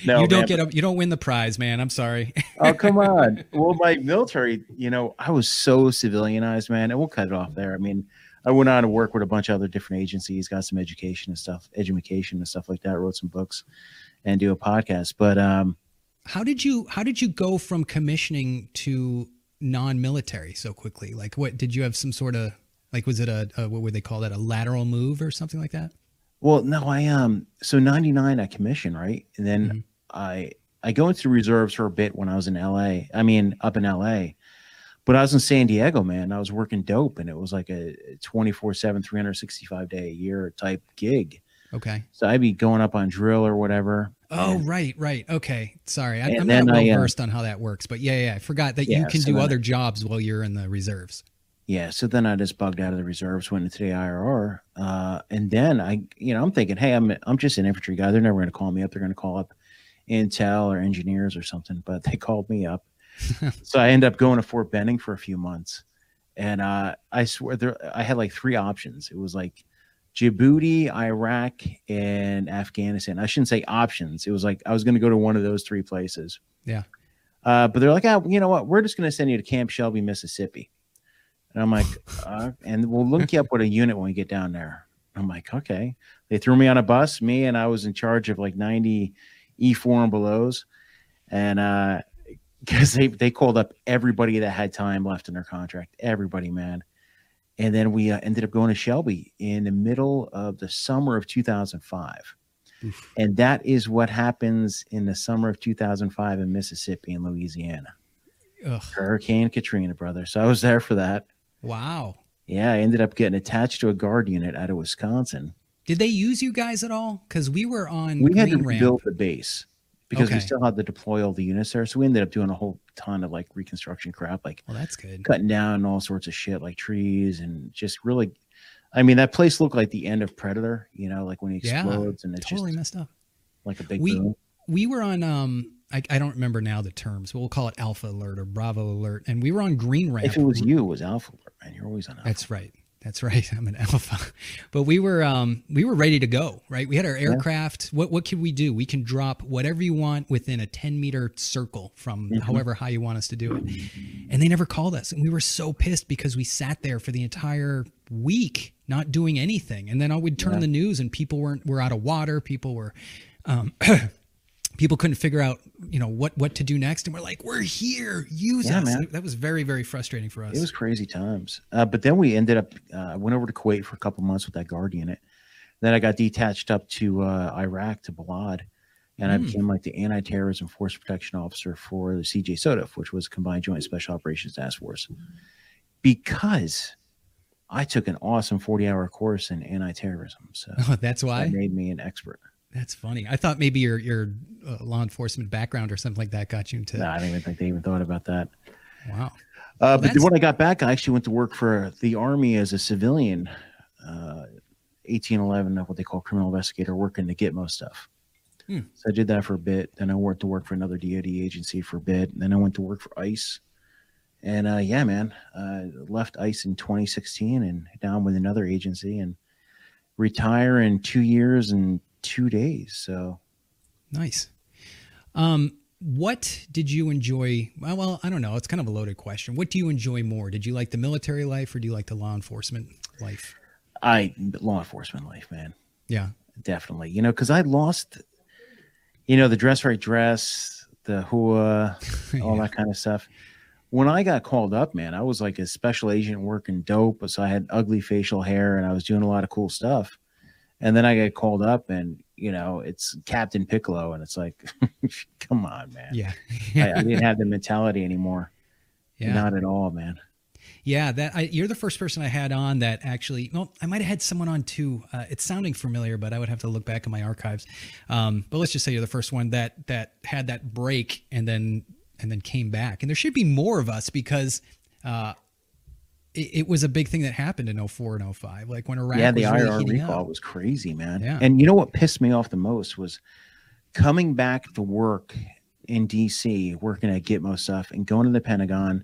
no, you don't man, get a, you don't win the prize, man. I'm sorry. Oh, come on. Well, my military, you know, I was so civilianized, man. And we'll cut it off there. I mean, I went on to work with a bunch of other different agencies, got some education and stuff, education and stuff like that. Wrote some books and do a podcast. But um, how did you how did you go from commissioning to non-military so quickly? Like, what did you have some sort of Like, was it a, a, what would they call that? A lateral move or something like that? Well, no, I, um, so ninety-nine, I commissioned, right? And then mm-hmm. I, I go into reserves for a bit when I was in L A, I mean, up in L A, but I was in San Diego, man. I was working dope and it was like a twenty-four seven, three hundred sixty-five day a year type gig. Okay. So I'd be going up on drill or whatever. Oh, and, right, right. Okay. Sorry. I, I'm not well I, versed uh, on how that works, but yeah, yeah. I forgot that yeah, you can so do other I, jobs while you're in the reserves. Yeah, so then I just bugged out of the reserves, went into the I R R, uh, and then I, you know, I'm thinking, hey, I'm I'm just an infantry guy. They're never going to call me up. They're going to call up Intel or engineers or something, but they called me up. So I end up going to Fort Benning for a few months, and uh, I swear there, I had like three options. It was like Djibouti, Iraq, and Afghanistan. I shouldn't say options. It was like I was going to go to one of those three places. Yeah, uh, but they're like, oh, you know what? We're just going to send you to Camp Shelby, Mississippi. And I'm like, uh, and we'll link you up with a unit when we get down there. I'm like, okay. They threw me on a bus, me, and I was in charge of like ninety E four and belows. And uh, because they, they called up everybody that had time left in their contract, everybody, man. And then we uh, ended up going to Shelby in the middle of the summer of two thousand five. Oof. And that is what happens in the summer of two thousand five in Mississippi and Louisiana. Ugh. Hurricane Katrina, brother. So I was there for that. Wow. Yeah, I ended up getting attached to a guard unit out of Wisconsin. Did they use you guys at all? Because we were on We had to rebuild the base because okay. we still had to deploy all the units there. So we ended up doing a whole ton of like reconstruction crap, like well, that's good. Cutting down all sorts of shit like trees and just really, I mean, that place looked like the end of Predator, you know, like when he explodes yeah, and it's totally just messed up. Like a big we, boom. We were on um I, I don't remember now the terms, but we'll call it Alpha Alert or Bravo Alert. And we were on Green Ramp. If it was you, it was Alpha Alert, man. You're always on Alpha. That's right. That's right. I'm an Alpha. But we were um, we were ready to go, right? We had our aircraft. Yeah. What what can we do? We can drop whatever you want within a ten meter circle from mm-hmm. however high you want us to do it. And they never called us. And we were so pissed because we sat there for the entire week not doing anything. And then I would turn yeah. the news and people weren't were out of water. People were... Um, People couldn't figure out, you know, what, what to do next. And we're like, we're here, use yeah, us. Man. That was very, very frustrating for us. It was crazy times. Uh, but then we ended up, I uh, went over to Kuwait for a couple months with that guard unit. Then I got detached up to uh, Iraq, to Balad, and mm. I became like the anti-terrorism force protection officer for the C J SOTF, which was Combined Joint Special Operations Task Force, because I took an awesome forty-hour course in anti-terrorism. So oh, that's why it made me an expert. That's funny. I thought maybe your your uh, law enforcement background or something like that got you into. No, I don't even think they even thought about that. Wow. Uh, well, but when I got back, I actually went to work for the Army as a civilian, uh, eighteen eleven, what they call criminal investigator, working the Gitmo stuff. Hmm. So I did that for a bit. Then I went to work for another D O D agency for a bit. And then I went to work for ICE. And uh, yeah, man, uh, left ICE in twenty sixteen and down with another agency and retire in two years and two days. So nice. Um, What did you enjoy? Well, I don't know. It's kind of a loaded question. What do you enjoy more? Did you like the military life or do you like the law enforcement life? I law enforcement life, man. Yeah, definitely. You know, cause I lost, you know, the dress, right dress, the hua, all yeah. that kind of stuff. When I got called up, man, I was like a special agent working dope. So I had ugly facial hair and I was doing a lot of cool stuff. And then I got called up and, you know, it's Captain Piccolo. And it's like, come on, man. Yeah. I, I didn't have the mentality anymore. Yeah. Not at all, man. Yeah. That I, you're the first person I had on that actually, well, I might've had someone on too. Uh, it's sounding familiar, but I would have to look back in my archives. Um, but let's just say you're the first one that, that had that break and then, and then came back. And there should be more of us because, uh, it was a big thing that happened in oh four and oh five, like when Iraq. Yeah, the was really I R recall up. was crazy, man. Yeah. And you know what pissed me off the most was coming back to work in D C, working at Gitmo stuff and going to the Pentagon.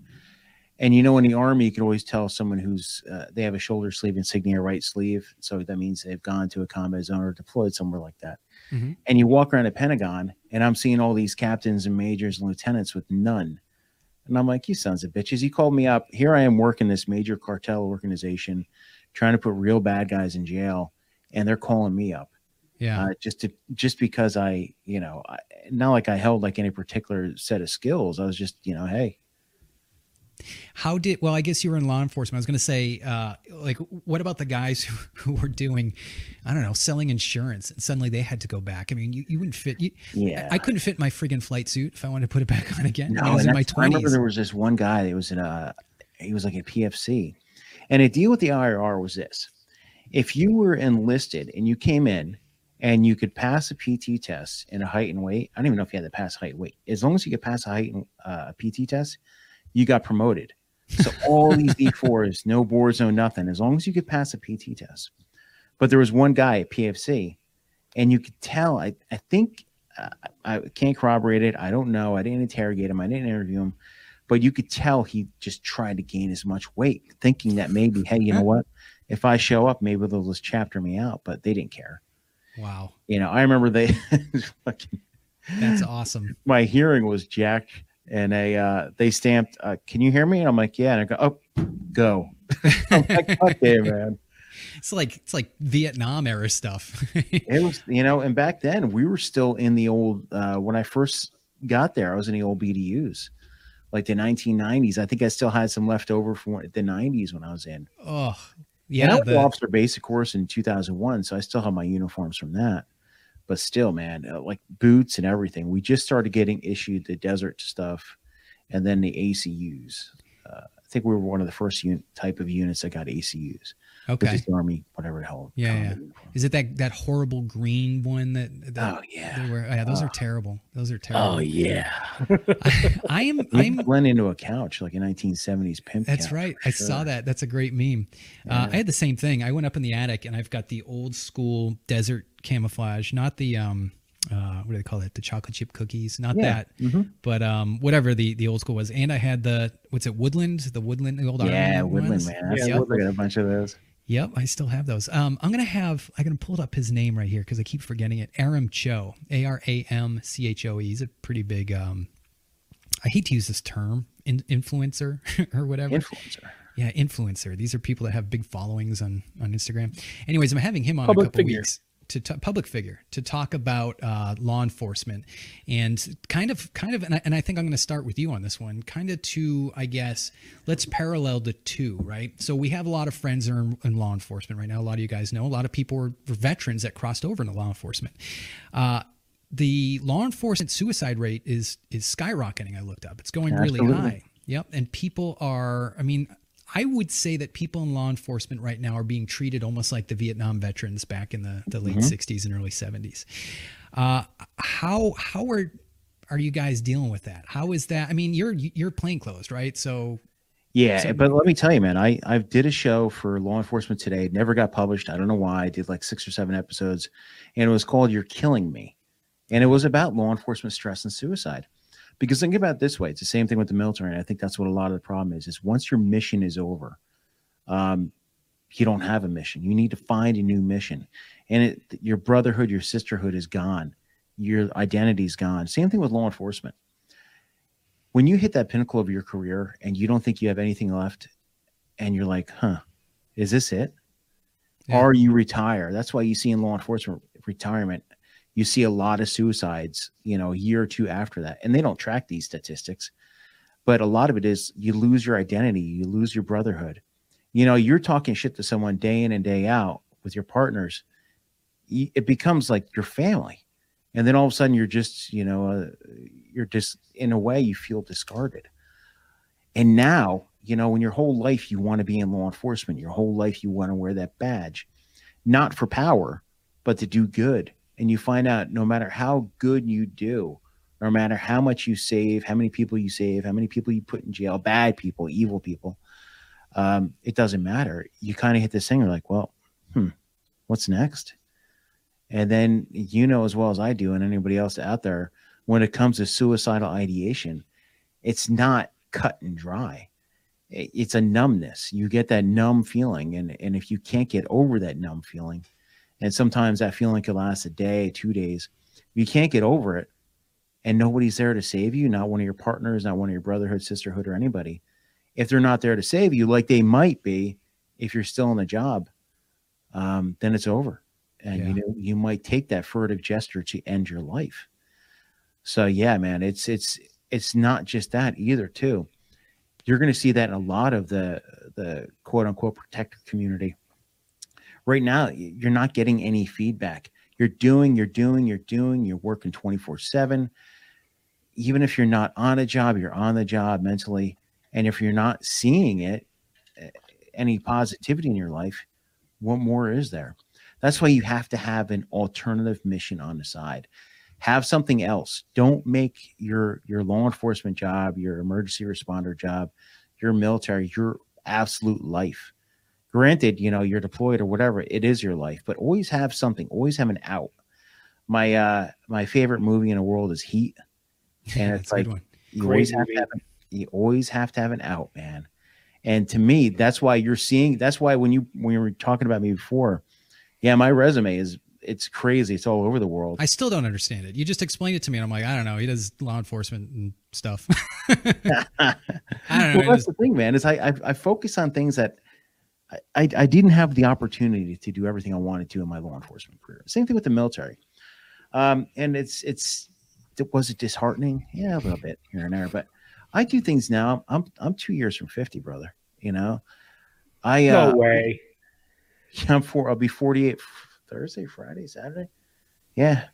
And, you know, in the Army, you can always tell someone who's uh, they have a shoulder sleeve insignia, right sleeve. So that means they've gone to a combat zone or deployed somewhere like that. Mm-hmm. And you walk around the Pentagon and I'm seeing all these captains and majors and lieutenants with none. And I'm like, you sons of bitches. He called me up. Here I am working this major cartel organization, trying to put real bad guys in jail. And they're calling me up. Yeah. Uh, just to, just because I, you know, I, not like I held like any particular set of skills. I was just, you know, hey. How did, well, I guess you were in law enforcement. I was going to say, uh, like, what about the guys who, who were doing, I don't know, selling insurance and suddenly they had to go back? I mean, you, you wouldn't fit. You, yeah. I couldn't fit my friggin' flight suit if I wanted to put it back on again. No, I was in my twenties. I remember there was this one guy that was in a, he was like a P F C. And a deal with the I R R was this. If you were enlisted and you came in and you could pass a P T test in a height and weight, I don't even know if you had to pass height and weight. As long as you could pass a height and uh, a P T test, you got promoted. So all these D fours, no boards, no nothing, as long as you could pass a P T test. But there was one guy at P F C, and you could tell, I, I think, uh, I can't corroborate it. I don't know. I didn't interrogate him. I didn't interview him. But you could tell he just tried to gain as much weight, thinking that maybe, hey, you know what? If I show up, maybe they'll just chapter me out. But they didn't care. Wow. You know, I remember they fucking, that's awesome. My hearing was jacked. And they, uh, they stamped, uh, can you hear me? And I'm like, yeah. And I go, oh, go. I'm like, okay, man. It's like, it's like Vietnam era stuff. It was, you know, and back then we were still in the old, uh, when I first got there, I was in the old B D Us, like the nineteen nineties. I think I still had some left over from the nineties when I was in. Oh, yeah. And I went the- to officer basic course in two thousand one. So I still have my uniforms from that. But still, man, uh, like boots and everything. We just started getting issued the desert stuff and then the A C Us. Uh, I think we were one of the first un- type of units that got A C Us. Okay. Which is the Army, whatever the hell. Yeah, yeah. Is it that, that horrible green one that, that oh, yeah. Were, yeah, those oh. are terrible. Those are terrible. Oh, yeah. I, I am. I'm blend into a couch like a nineteen seventies pimp. That's couch, right. I sure. saw that. That's a great meme. Yeah. Uh, I had the same thing. I went up in the attic and I've got the old school desert camouflage, not the, um, uh, what do they call it? The chocolate chip cookies, not yeah. that, mm-hmm. but, um, whatever the, the old school was. And I had the, what's it? Woodland, the Woodland, the old, yeah, Ireland Woodland, ones. Man. I yeah. look at a bunch of those. Yep, I still have those. Um, I'm going to have, I'm going to pull up his name right here because I keep forgetting it. Aram Cho, A R A M C H O E. He's a pretty big, um, I hate to use this term, in, influencer or whatever. Influencer. Yeah, influencer. These are people that have big followings on, on Instagram. Anyways, I'm having him on Public a couple figure. weeks to t public figure to talk about uh, law enforcement and kind of kind of and I, and I think I'm going to start with you on this one, kind of to, I guess, let's parallel the two. Right. So we have a lot of friends that are in, in law enforcement right now. A lot of you guys know a lot of people were veterans that crossed over into law enforcement. Uh, the law enforcement suicide rate is is skyrocketing. I looked up. It's going Absolutely. really high. Yep. And people are, I mean, I would say that people in law enforcement right now are being treated almost like the Vietnam veterans back in the, the late mm-hmm. sixties and early seventies. Uh, how how are are you guys dealing with that? How is that? I mean, you're you're plainclothes, right? So yeah, so but let me tell you, man, I I did a show for Law Enforcement Today. It never got published. I don't know why. I did like six or seven episodes, and it was called "You're Killing Me," and it was about law enforcement stress and suicide. Because think about it this way, it's the same thing with the military, and I think that's what a lot of the problem is, is once your mission is over, um, you don't have a mission. You need to find a new mission. And it, your brotherhood, your sisterhood is gone. Your identity is gone. Same thing with law enforcement. When you hit that pinnacle of your career and you don't think you have anything left, and you're like, huh, is this it? Yeah. Or you retire. That's why you see in law enforcement retirement, you see a lot of suicides, you know, a year or two after that. And they don't track these statistics, but a lot of it is you lose your identity. You lose your brotherhood. You know, you're talking shit to someone day in and day out with your partners. It becomes like your family. And then all of a sudden you're just, you know, uh, you're just, in a way you feel discarded. And now, you know, when your whole life, you want to be in law enforcement, your whole life, you want to wear that badge, not for power, but to do good. And you find out no matter how good you do, no matter how much you save, how many people you save, how many people you put in jail, bad people, evil people, um, it doesn't matter. You kind of hit this thing. You're like, well, hmm, what's next? And then, you know, as well as I do and anybody else out there, when it comes to suicidal ideation, it's not cut and dry. It's a numbness. You get that numb feeling. And, and if you can't get over that numb feeling, and sometimes that feeling could last a day, two days. You can't get over it, and nobody's there to save you, not one of your partners, not one of your brotherhood, sisterhood, or anybody. If they're not there to save you, like they might be if you're still in a job, um, then it's over. And yeah. you know, you might take that furtive gesture to end your life. So yeah, man, it's it's it's not just that either, too. You're gonna see that in a lot of the the quote unquote protector community. Right now, you're not getting any feedback. You're doing, you're doing, you're doing, you're working twenty-four seven. Even if you're not on a job, you're on the job mentally. And if you're not seeing it, any positivity in your life, what more is there? That's why you have to have an alternative mission on the side. Have something else. Don't make your, your law enforcement job, your emergency responder job, your military, your absolute life. Granted, you know, you're deployed or whatever, it is your life, but always have something, always have an out. My uh, my favorite movie in the world is Heat. And it's like, you always, have to have an, you always have to have an out, man. And to me, that's why you're seeing, that's why when you, when you were talking about me before, yeah, my resume is, it's crazy. It's all over the world. I still don't understand it. You just explained it to me and I'm like, I don't know. He does law enforcement and stuff. I don't know. Well, that's the thing, man, is I, I, I focus on things that, I, I didn't have the opportunity to do everything I wanted to in my law enforcement career. Same thing with the military. Um, and it's, it's, was it disheartening? Yeah, a little bit here and there, but I do things now. I'm, I'm two years from fifty, brother. You know, I, no uh, way. I'm four, I'll be forty-eight Thursday, Friday, Saturday. Yeah.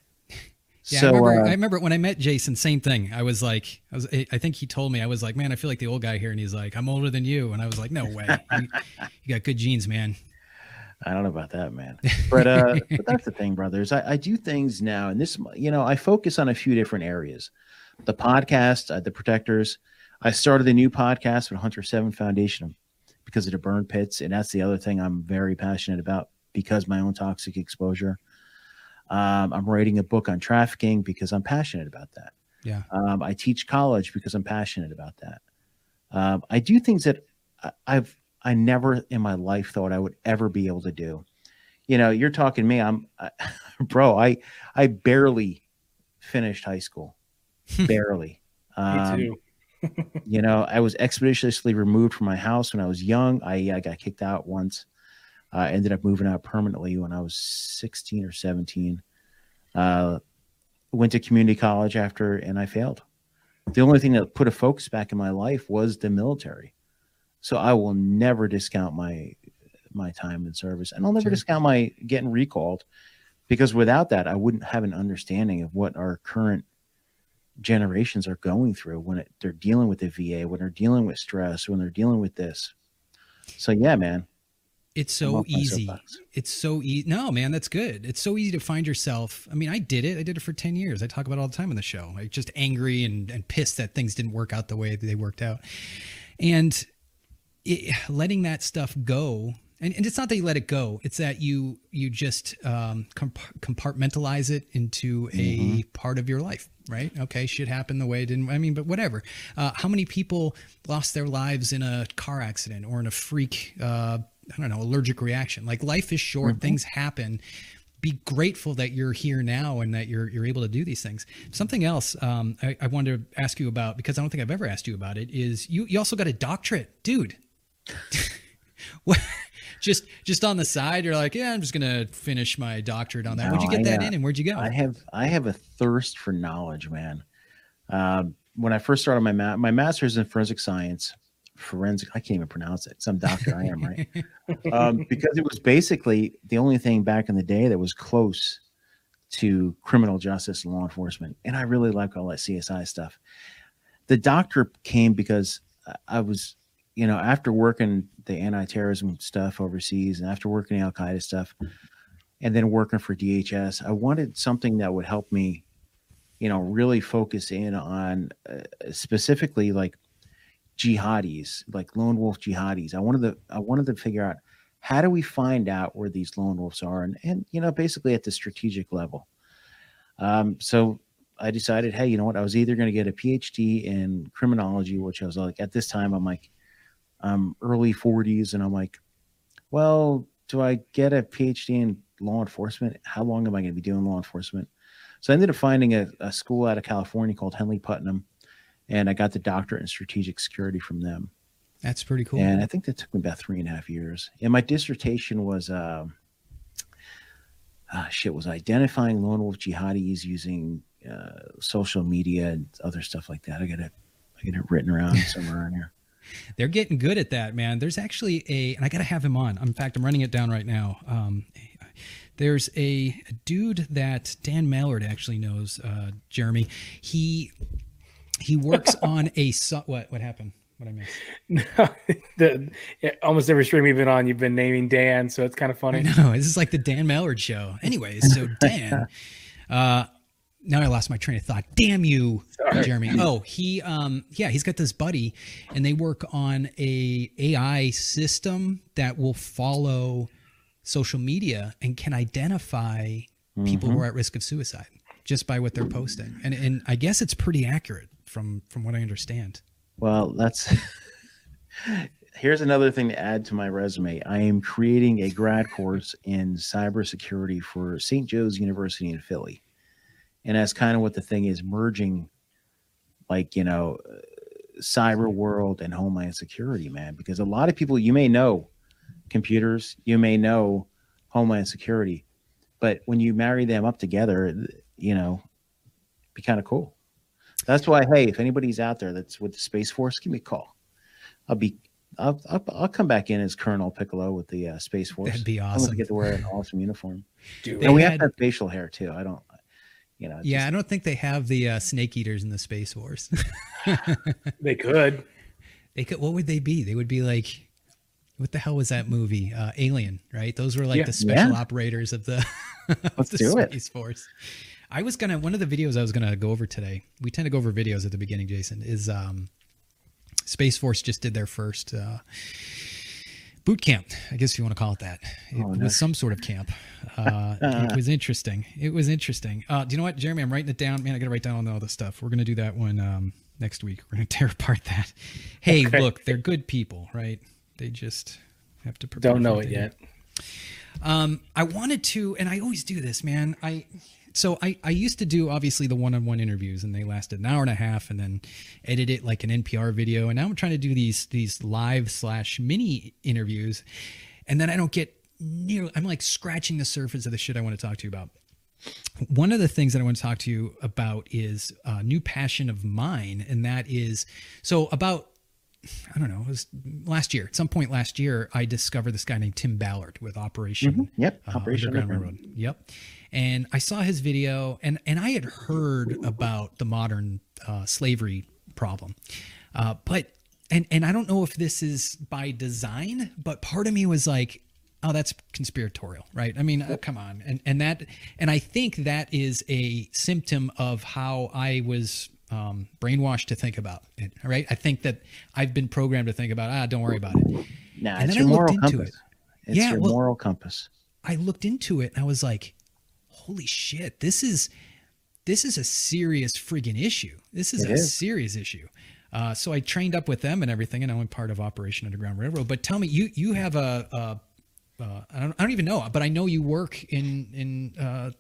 Yeah, so, I, remember, uh, I remember when I met Jason, same thing. I was like, I was, I think he told me, I was like, man, I feel like the old guy here. And he's like, I'm older than you. And I was like, no way. You, you got good genes, man. I don't know about that, man. But, uh, but that's the thing, brothers. I, I do things now. And this, you know, I focus on a few different areas. The podcast, uh, the protectors. I started a new podcast with Hunter seven Foundation because of the burn pits. And that's the other thing I'm very passionate about because my own toxic exposure. Um, I'm writing a book on trafficking because I'm passionate about that. Yeah. Um, I teach college because I'm passionate about that. Um, I do things that I, I've, I never in my life thought I would ever be able to do. You know, you're talking to me, I'm, I, bro, I, I barely finished high school. Barely. Um, me too. You know, I was expeditiously removed from my house when I was young. I, I got kicked out once. I uh, ended up moving out permanently when I was sixteen or seventeen. Uh, went to community college after, and I failed. The only thing that put a focus back in my life was the military. So I will never discount my my time in service, and I'll never sure. discount my getting recalled, because without that, I wouldn't have an understanding of what our current generations are going through when it, they're dealing with the V A, when they're dealing with stress, when they're dealing with this. So yeah, man. It's so easy. It's so easy. No, man, that's good. It's so easy to find yourself. I mean, I did it. I did it for ten years. I talk about it all the time on the show. Like, just angry and, and pissed that things didn't work out the way they worked out. And it, letting that stuff go. And, and it's not that you let it go. It's that you, you just um, comp compartmentalize it into a mm-hmm. part of your life, right? Okay. Shit happened the way it didn't, I mean, but whatever. Uh, how many people lost their lives in a car accident or in a freak, uh, I don't know, allergic reaction? Like, life is short. Mm-hmm. Things happen. Be grateful that you're here now and that you're, you're able to do these things. Something else um, I, I wanted to ask you about, because I don't think I've ever asked you about it, is you, you also got a doctorate, dude. What? Just, just on the side, you're like, yeah, I'm just going to finish my doctorate on that. No, where'd you get I, that uh, in, and where'd you go? I have, I have a thirst for knowledge, man. Uh, when I first started my, ma my master's in forensic science, forensic, I can't even pronounce it. Some doctor I am, right? Um, because it was basically the only thing back in the day that was close to criminal justice and law enforcement. And I really like all that C S I stuff. The doctor came because I was, you know, after working the anti-terrorism stuff overseas and after working Al-Qaeda stuff and then working for D H S, I wanted something that would help me, you know, really focus in on uh, specifically like jihadis, like lone wolf jihadis. I wanted to, I wanted to figure out, how do we find out where these lone wolves are? And, and, you know, basically at the strategic level. Um, so I decided, hey, you know what? I was either going to get a PhD in criminology, which I was like, at this time, I'm like, um, early forties. And I'm like, well, do I get a PhD in law enforcement? How long am I going to be doing law enforcement? So I ended up finding a, a school out of California called Henley Putnam. And I got the doctorate in strategic security from them. That's pretty cool. And I think that took me about three and a half years. And my dissertation was, uh, uh, shit, was identifying lone wolf jihadis using uh, social media and other stuff like that. I got it, I got it written around somewhere in here. They're getting good at that, man. There's actually a, and I got to have him on. In fact, I'm running it down right now. Um, there's a, a dude that Dan Mallard actually knows, uh, Jeremy. He... He works on a so what? What happened? What I missed? No, the, almost every stream you've been on, you've been naming Dan, so it's kind of funny. No, this is like the Dan Mallard show. Anyways, so Dan. uh, now I lost my train of thought. Damn you, Sorry. Jeremy. Oh, he. Um, yeah, he's got this buddy, and they work on a AI system that will follow social media and can identify mm-hmm. people who are at risk of suicide just by what they're posting. And and I guess it's pretty accurate. From, from what I understand. Well, that's, here's another thing to add to my resume. I am creating a grad course in cybersecurity for Saint Joe's University in Philly. And that's kind of what the thing is, merging like, you know, cyber world and homeland security, man, because a lot of people, you may know computers, you may know homeland security, but when you marry them up together, you know, it'd be kind of cool. That's why, hey, if anybody's out there that's with the Space Force, give me a call. I'll be, I'll, I'll, I'll come back in as Colonel Piccolo with the uh, Space Force. That'd be awesome. I'm gonna get to wear an awesome uniform. Dude, and we had, have to have facial hair too. I don't, you know. Yeah, just, I don't think they have the uh, snake eaters in the Space Force. They could. They could. What would they be? They would be like, what the hell was that movie? Uh, Alien, right? Those were like yeah. the special yeah. operators of the, of Let's the do Space it. Force. I was going to, one of the videos I was going to go over today, we tend to go over videos at the beginning, Jason, is um, Space Force just did their first uh, boot camp, I guess if you want to call it that. It oh, no. was some sort of camp. Uh, it was interesting. It was interesting. Uh, do you know what, Jeremy, I'm writing it down. Man, I got to write down all this stuff. We're going to do that one um, next week. We're going to tear apart that. Hey, okay. Look, they're good people, right? They just have to prepare. Don't know it yet. Um, I wanted to, and I always do this, man. I... So I, I used to do, obviously, the one-on-one interviews, and they lasted an hour and a half, and then edit it like an N P R video. And now I'm trying to do these these live slash mini interviews, and then I don't get nearly, I'm like scratching the surface of the shit I want to talk to you about. One of the things that I want to talk to you about is a new passion of mine. And that is, so about, I don't know, it was last year, at some point last year, I discovered this guy named Tim Ballard with Operation, mm-hmm. yep. uh, Operation Underground Railroad. Yep. And I saw his video, and, and I had heard about the modern uh, slavery problem. Uh, but, and, and I don't know if this is by design, but part of me was like, oh, that's conspiratorial, right? I mean, oh, come on. And, and that, and I think that is a symptom of how I was um, brainwashed to think about it, right? I think that I've been programmed to think about, ah, don't worry about it. No, and it's your moral compass. It's your moral compass. I looked into it and I was like, holy shit, this is, this is a serious friggin' issue. This is a serious issue. Uh, so I trained up with them and everything, and I went part of Operation Underground Railroad. But tell me, you, you have a, a Uh, I don't, I don't even know, but I know you work in, in, uh,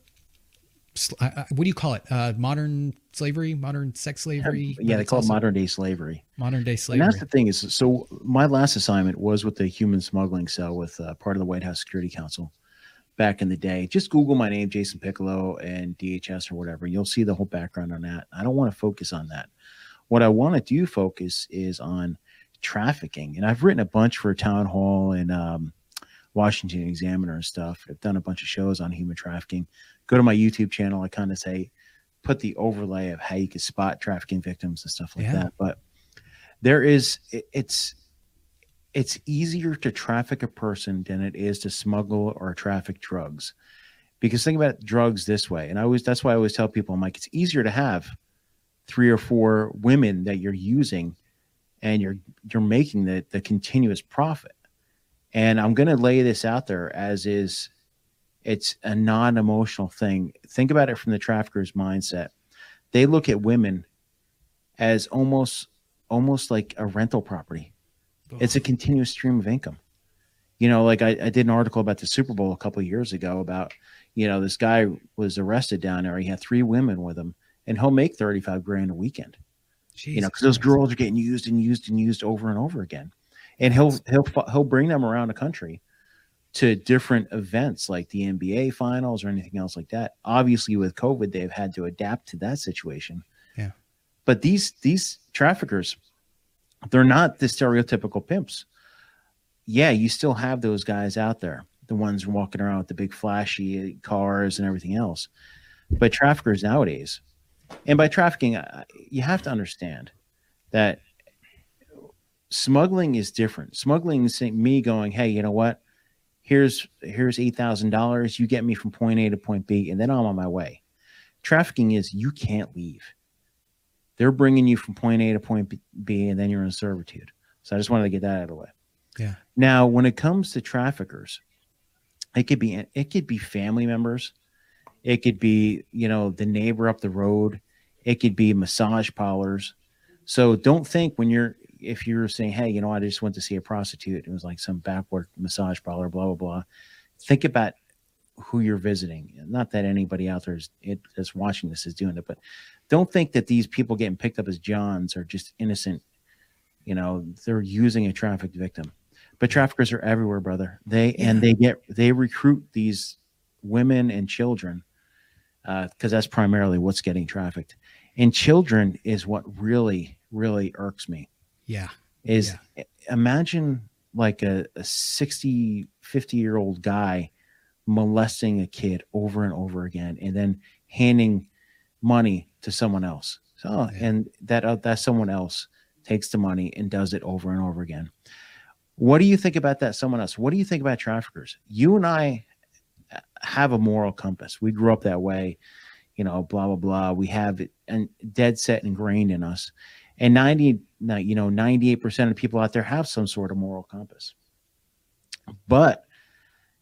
sl uh what do you call it? Uh, modern slavery, modern sex slavery. Yeah. They call it modern day slavery, modern day slavery. And that's the thing is, so my last assignment was with the human smuggling cell with uh, part of the White House Security Council back in the day. Just Google my name, Jason Piccolo, and D H S or whatever. You'll see the whole background on that. I don't want to focus on that. What I want to do focus is on trafficking. And I've written a bunch for Town Hall and, um, Washington Examiner and stuff. I've done a bunch of shows on human trafficking. Go to my YouTube channel. I kind of say, put the overlay of how you can spot trafficking victims and stuff like yeah. that. But there is, it, it's, it's easier to traffic a person than it is to smuggle or traffic drugs, because think about drugs this way. And I always, that's why I always tell people, I'm like, it's easier to have three or four women that you're using and you're, you're making the, the continuous profit. And I'm going to lay this out there as is, it's a non-emotional thing. Think about it from the trafficker's mindset. They look at women as almost, almost like a rental property. Oh. It's a continuous stream of income. You know, like I, I did an article about the Super Bowl a couple of years ago about, you know, this guy was arrested down there. He had three women with him, and he'll make thirty-five grand a weekend. Jesus you know, because those girls are getting used and used and used over and over again. And he'll he'll he'll bring them around the country to different events like the N B A finals or anything else like that. Obviously, with COVID, they've had to adapt to that situation. Yeah. But these these traffickers, they're not the stereotypical pimps. Yeah, you still have those guys out there, the ones walking around with the big flashy cars and everything else. But traffickers nowadays, and by trafficking, you have to understand that smuggling is different. Smuggling is me going, hey, you know what? Here's here's eight thousand dollars. You get me from point A to point B, and then I'm on my way. Trafficking is you can't leave. They're bringing you from point A to point B, and then you're in servitude. So I just wanted to get that out of the way. Yeah. Now, when it comes to traffickers, it could be it could be family members. It could be, you know, the neighbor up the road. It could be massage parlors. So don't think when you're if you're saying, hey, you know, I just went to see a prostitute. It was like some backward massage parlor, blah, blah, blah. Think about who you're visiting. Not that anybody out there is, it, that's watching this is doing it, but don't think that these people getting picked up as Johns are just innocent. You know, they're using a trafficked victim, but traffickers are everywhere, brother. They, yeah. and they get, they recruit these women and children uh, because that's primarily what's getting trafficked. And children is what really, really irks me. Yeah. Is yeah. imagine like a, a sixty, fifty year old guy molesting a kid over and over again, and then handing money to someone else. So, yeah. and that, uh, that someone else takes the money and does it over and over again. What do you think about that? Someone else, what do you think about traffickers? You and I have a moral compass. We grew up that way, you know, blah, blah, blah. We have it and dead set ingrained in us. And ninety, you know, ninety-eight percent of people out there have some sort of moral compass. But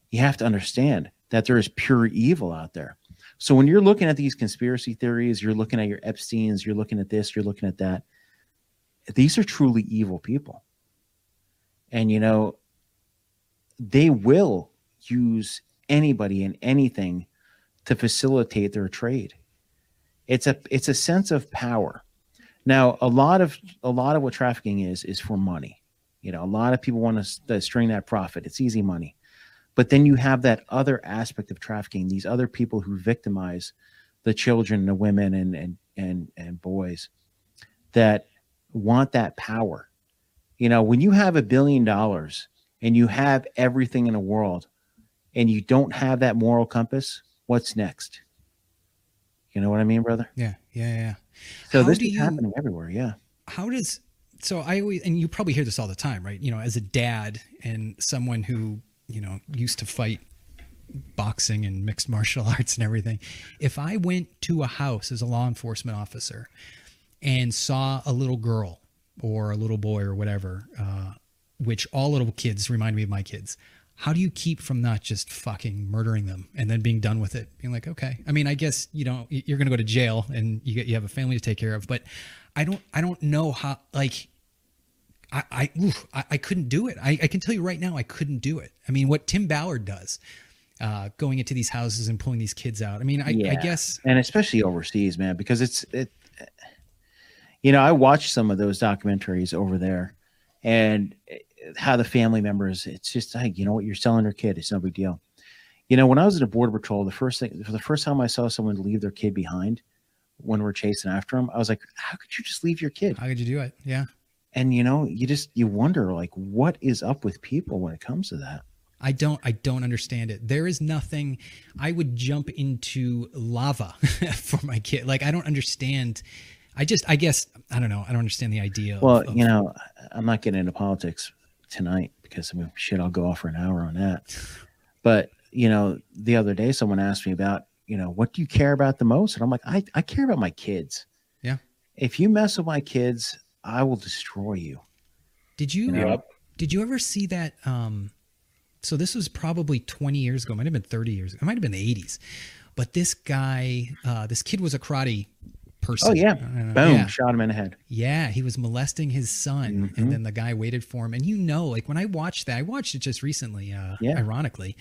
you have to understand that there is pure evil out there. So when you're looking at these conspiracy theories, you're looking at your Epsteins, you're looking at this, you're looking at that. These are truly evil people. And, you know, they will use anybody and anything to facilitate their trade. It's a, it's a sense of power. Now, a lot of a lot of what trafficking is is for money. You know, a lot of people want to st string that profit. It's easy money. But then you have that other aspect of trafficking, these other people who victimize the children, the women, and and and and boys that want that power. You know, when you have a billion dollars and you have everything in the world and you don't have that moral compass, what's next? You know what I mean, brother? Yeah, yeah, yeah. So how this is you, happening everywhere, yeah. How does, so I always, and you probably hear this all the time, right? You know, as a dad and someone who, you know, used to fight boxing and mixed martial arts and everything, if I went to a house as a law enforcement officer and saw a little girl or a little boy or whatever, uh, which all little kids remind me of my kids, how do you keep from not just fucking murdering them and then being done with it? Being like, okay, I mean, I guess, you know, you're going to go to jail and you get, you have a family to take care of, but I don't, I don't know how, like, I, I, oof, I, I couldn't do it. I, I can tell you right now, I couldn't do it. I mean, what Tim Ballard does, uh, going into these houses and pulling these kids out. I mean, I, yeah. I guess. And especially overseas, man, because it's, it, you know, I watched some of those documentaries over there and how the family members, it's just like, you know what, you're selling your kid. It's no big deal. You know, when I was at a border patrol, the first thing, for the first time I saw someone leave their kid behind when we're chasing after him, I was like, how could you just leave your kid? How could you do it? Yeah. And you know, you just, you wonder like, what is up with people when it comes to that? I don't, I don't understand it. There is nothing, I would jump into lava for my kid. Like, I don't understand. I just, I guess, I don't know. I don't understand the idea. Well, of, of, you know, I'm not getting into politics tonight because I mean, shit, I'll go off for an hour on that. But you know, the other day, someone asked me about, you know, what do you care about the most? And I'm like, I, I care about my kids. Yeah. If you mess with my kids, I will destroy you. Did you, you know? Did you ever see that? Um, so this was probably twenty years ago. It might've been thirty years. It might've been the eighties, but this guy, uh, this kid was a karate person. Oh yeah. Boom. Yeah. Shot him in the head. Yeah. He was molesting his son. Mm-hmm. And then the guy waited for him. And you know, like when I watched that, I watched it just recently, uh, yeah. ironically,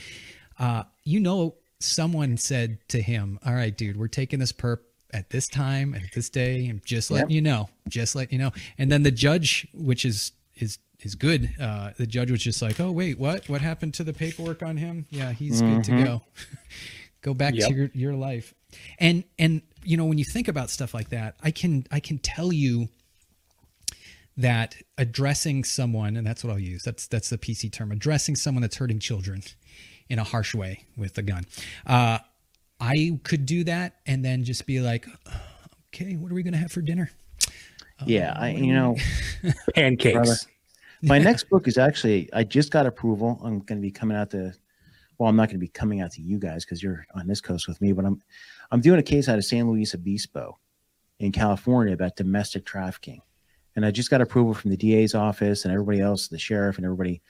uh, you know, someone said to him, all right, dude, we're taking this perp at this time and at this day. And just letting yep. you know, just letting you know. And then the judge, which is, is, is good. Uh, the judge was just like, oh wait, what, what happened to the paperwork on him? Yeah. He's mm-hmm. good to go. Go back yep. to your, your life. And, and, you know, when you think about stuff like that, I can, I can tell you that addressing someone, and that's what I'll use. That's, that's the P C term, addressing someone that's hurting children in a harsh way with a gun. Uh, I could do that and then just be like, okay, what are we going to have for dinner? Yeah. Um, I, you know, pancakes. Brother, my next book is actually, I just got approval. I'm going to be coming out to, well, I'm not going to be coming out to you guys because you're on this coast with me, but I'm, I'm doing a case out of San Luis Obispo in California about domestic trafficking. And I just got approval from the D A's office and everybody else, the sheriff and everybody,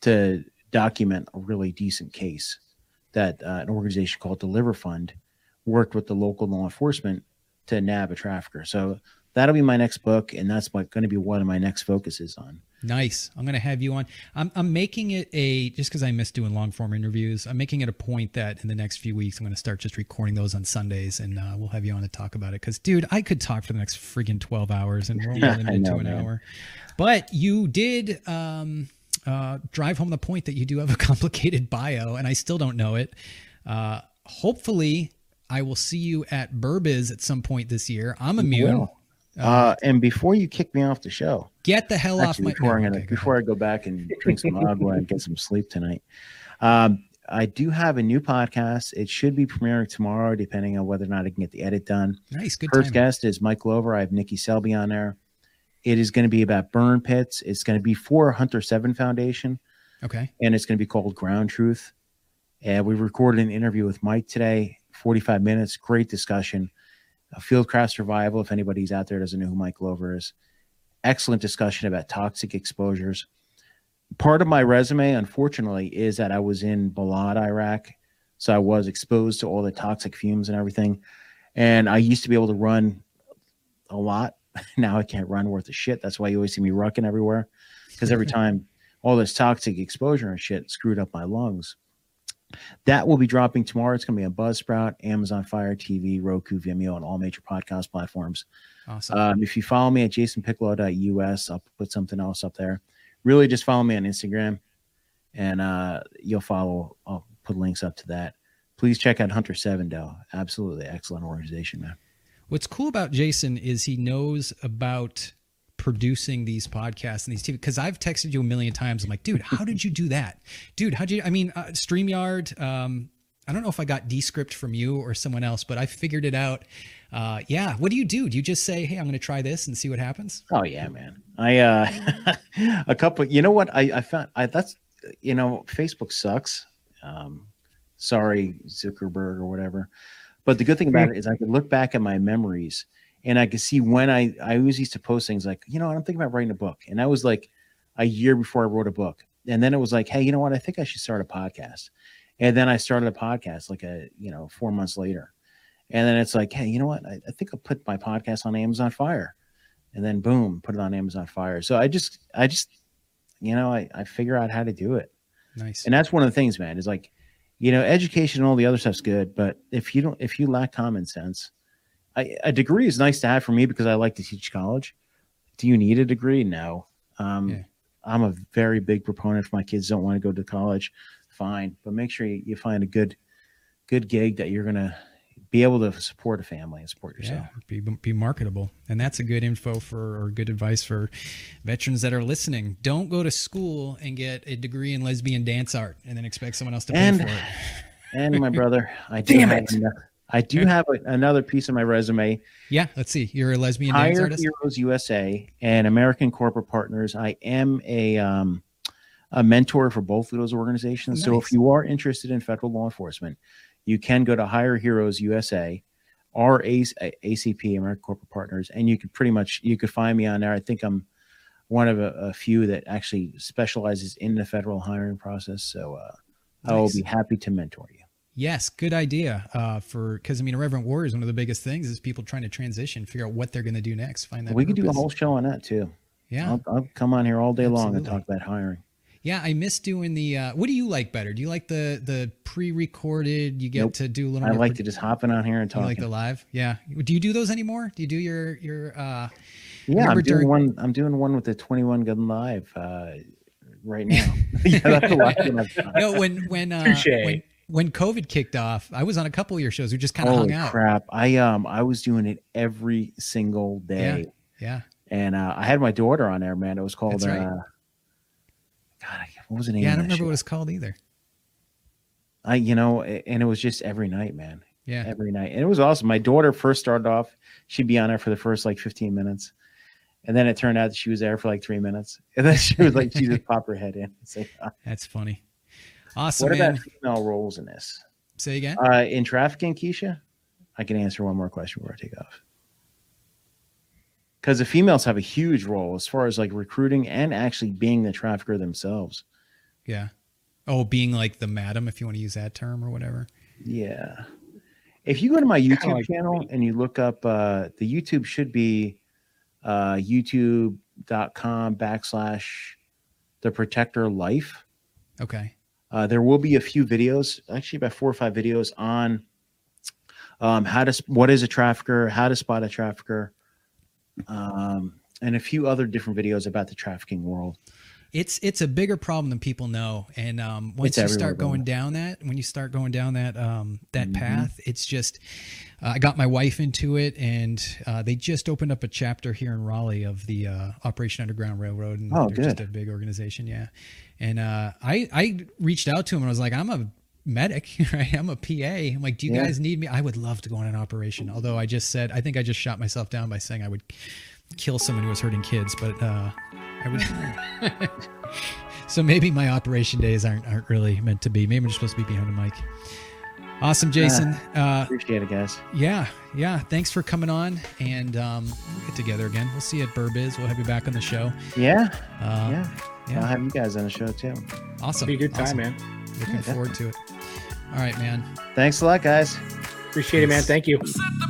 to document a really decent case that uh, an organization called Deliver Fund worked with the local law enforcement to nab a trafficker. So that'll be my next book. And that's going to be one of my next focuses on. Nice. I'm going to have you on. I'm, I'm making it a, just because I miss doing long form interviews, I'm making it a point that in the next few weeks, I'm going to start just recording those on Sundays and uh, we'll have you on to talk about it. Cause dude, I could talk for the next friggin' twelve hours and we're only limited to an man. hour, but you did, um, uh, drive home the point that you do have a complicated bio and I still don't know it. Uh, hopefully I will see you at Burbiz at some point this year. I'm immune. Well. Uh, uh, and before you kick me off the show, get the hell actually, off my before, no, I'm gonna, okay, before I go back and drink some agua and get some sleep tonight. Um, I do have a new podcast. It should be premiering tomorrow, depending on whether or not I can get the edit done. Nice. Good. First timing. Guest is Mike Glover. I have Nikki Selby on there. It is going to be about burn pits. It's going to be for Hunter Seven Foundation. Okay. And it's going to be called Ground Truth. And we recorded an interview with Mike today, forty-five minutes. Great discussion. A Fieldcraft Survival, if anybody's out there doesn't know who Mike Glover is. Excellent discussion about toxic exposures. Part of my resume, unfortunately, is that I was in Balad, Iraq. So I was exposed to all the toxic fumes and everything. And I used to be able to run a lot. Now I can't run worth a shit. That's why you always see me rucking everywhere. Because every time all this toxic exposure and shit screwed up my lungs. That will be dropping tomorrow. It's going to be on Buzzsprout, Amazon Fire T V, Roku, Vimeo, and all major podcast platforms. Awesome. Um, if you follow me at jason piccolo dot U S, I'll put something else up there. Really just follow me on Instagram and uh, you'll follow. I'll put links up to that. Please check out Hunter Sevendel. Absolutely excellent organization, man. What's cool about Jason is he knows about producing these podcasts and these T V, because I've texted you a million times. I'm like, dude, how did you do that? Dude, how'd you, I mean, uh, StreamYard, um, I don't know if I got Descript from you or someone else, but I figured it out. Uh, yeah. What do you do? Do you just say, hey, I'm going to try this and see what happens? Oh yeah, man. I, uh, a couple, you know what I, I found, I, that's, you know, Facebook sucks. Um, sorry, Zuckerberg or whatever. But the good thing about it is I can look back at my memories and I can see when I, I always used to post things like, you know, I'm thinking about writing a book. And that was like a year before I wrote a book. And then it was like, hey, you know what? I think I should start a podcast. And then I started a podcast like a, you know, four months later. And then it's like, hey, you know what? I, I think I'll put my podcast on Amazon Fire. And then boom, put it on Amazon Fire. So I just, I just, you know, I, I figure out how to do it. Nice. And that's one of the things, man, is like, you know, education and all the other stuff's good, but if you don't, if you lack common sense, I, a degree is nice to have for me because I like to teach college. Do you need a degree? No. Um, yeah. I'm a very big proponent. If my kids don't want to go to college, fine, but make sure you, you find a good, good gig that you're going to be able to support a family and support yourself. Yeah, be, be marketable. And that's a good info for, or good advice for veterans that are listening. Don't go to school and get a degree in lesbian dance art and then expect someone else to pay and, for it. And my brother, I do Damn have it. Another, I do have a, another piece of my resume. Yeah. Let's see. You're a lesbian Hire dance artist. Heroes U S A and American Corporate Partners. I am a, um, a mentor for both of those organizations. Nice. So if you are interested in federal law enforcement, you can go to Hire Heroes U S A or A C P, American Corporate Partners, and you could pretty much, you could find me on there. I think I'm one of a, a few that actually specializes in the federal hiring process. So uh, nice. I will be happy to mentor you. Yes, good idea uh, for, because I mean, Irreverent War is one of the biggest things is people trying to transition, figure out what they're going to do next. Find that. We could do a whole show on that too. Yeah. I'll, I'll come on here all day Absolutely. long and talk about hiring. Yeah, I miss doing the, uh, what do you like better? Do you like the the pre-recorded, you get nope. to do a little I like to just hopping on here and talking. You like the live? Yeah. Do you do those anymore? Do you do your, your uh, yeah, I'm doing one, I'm doing one with the twenty-one Gun Live, uh, right now. Yeah, that's a lot I've done. No, when, when, uh, when, when COVID kicked off, I was on a couple of your shows. We just kind of hung out. Holy crap. I, um, I was doing it every single day. Yeah. yeah. And, uh, I had my daughter on there, man. It was called, that's right. uh, God, what was the name? Yeah, I don't remember show? what it's called either. I, you know, and it was just every night, man. Yeah, every night, and it was awesome. My daughter first started off; she'd be on there for the first like fifteen minutes, and then it turned out that she was there for like three minutes, and then she was like, she just pop her head in. And say, oh. That's funny. Awesome. What man. about female roles in this? Say again. Uh, in trafficking, Keisha, I can answer one more question before I take off. Because the females have a huge role as far as like recruiting and actually being the trafficker themselves. Yeah. Oh, being like the madam, if you want to use that term or whatever. Yeah. If you go to my YouTube kind of like channel and you look up, uh, the YouTube should be uh, youtube.com backslash the protector life. Okay. Uh, there will be a few videos, actually about four or five videos on um, how to, what is a trafficker, how to spot a trafficker. Um, and a few other different videos about the trafficking world. It's, it's a bigger problem than people know. And, um, once it's you start going down that, when you start going down that, um, that mm-hmm. path, it's just, uh, I got my wife into it and, uh, they just opened up a chapter here in Raleigh of the, uh, Operation Underground Railroad, and oh, they're good. just a big organization. Yeah. And, uh, I, I reached out to him and I was like, I'm a medic, right? I'm a P A. I'm like, do you yeah. guys need me? I would love to go on an operation. Although I just said, I think I just shot myself down by saying I would kill someone who was hurting kids, but, uh, I would. So maybe my operation days aren't, aren't really meant to be. Maybe I'm just supposed to be behind a mic. Awesome, Jason. Uh, uh, appreciate it, guys. Yeah. Yeah. Thanks for coming on, and, um, we'll get together again. We'll see you at Burbiz. We'll have you back on the show. Yeah. Um, yeah. yeah. I'll have you guys on the show too. Awesome. It'll be a good time, awesome. man. Looking yeah, forward to it. All right, man. Thanks a lot, guys. Appreciate Thanks. it, man. Thank you.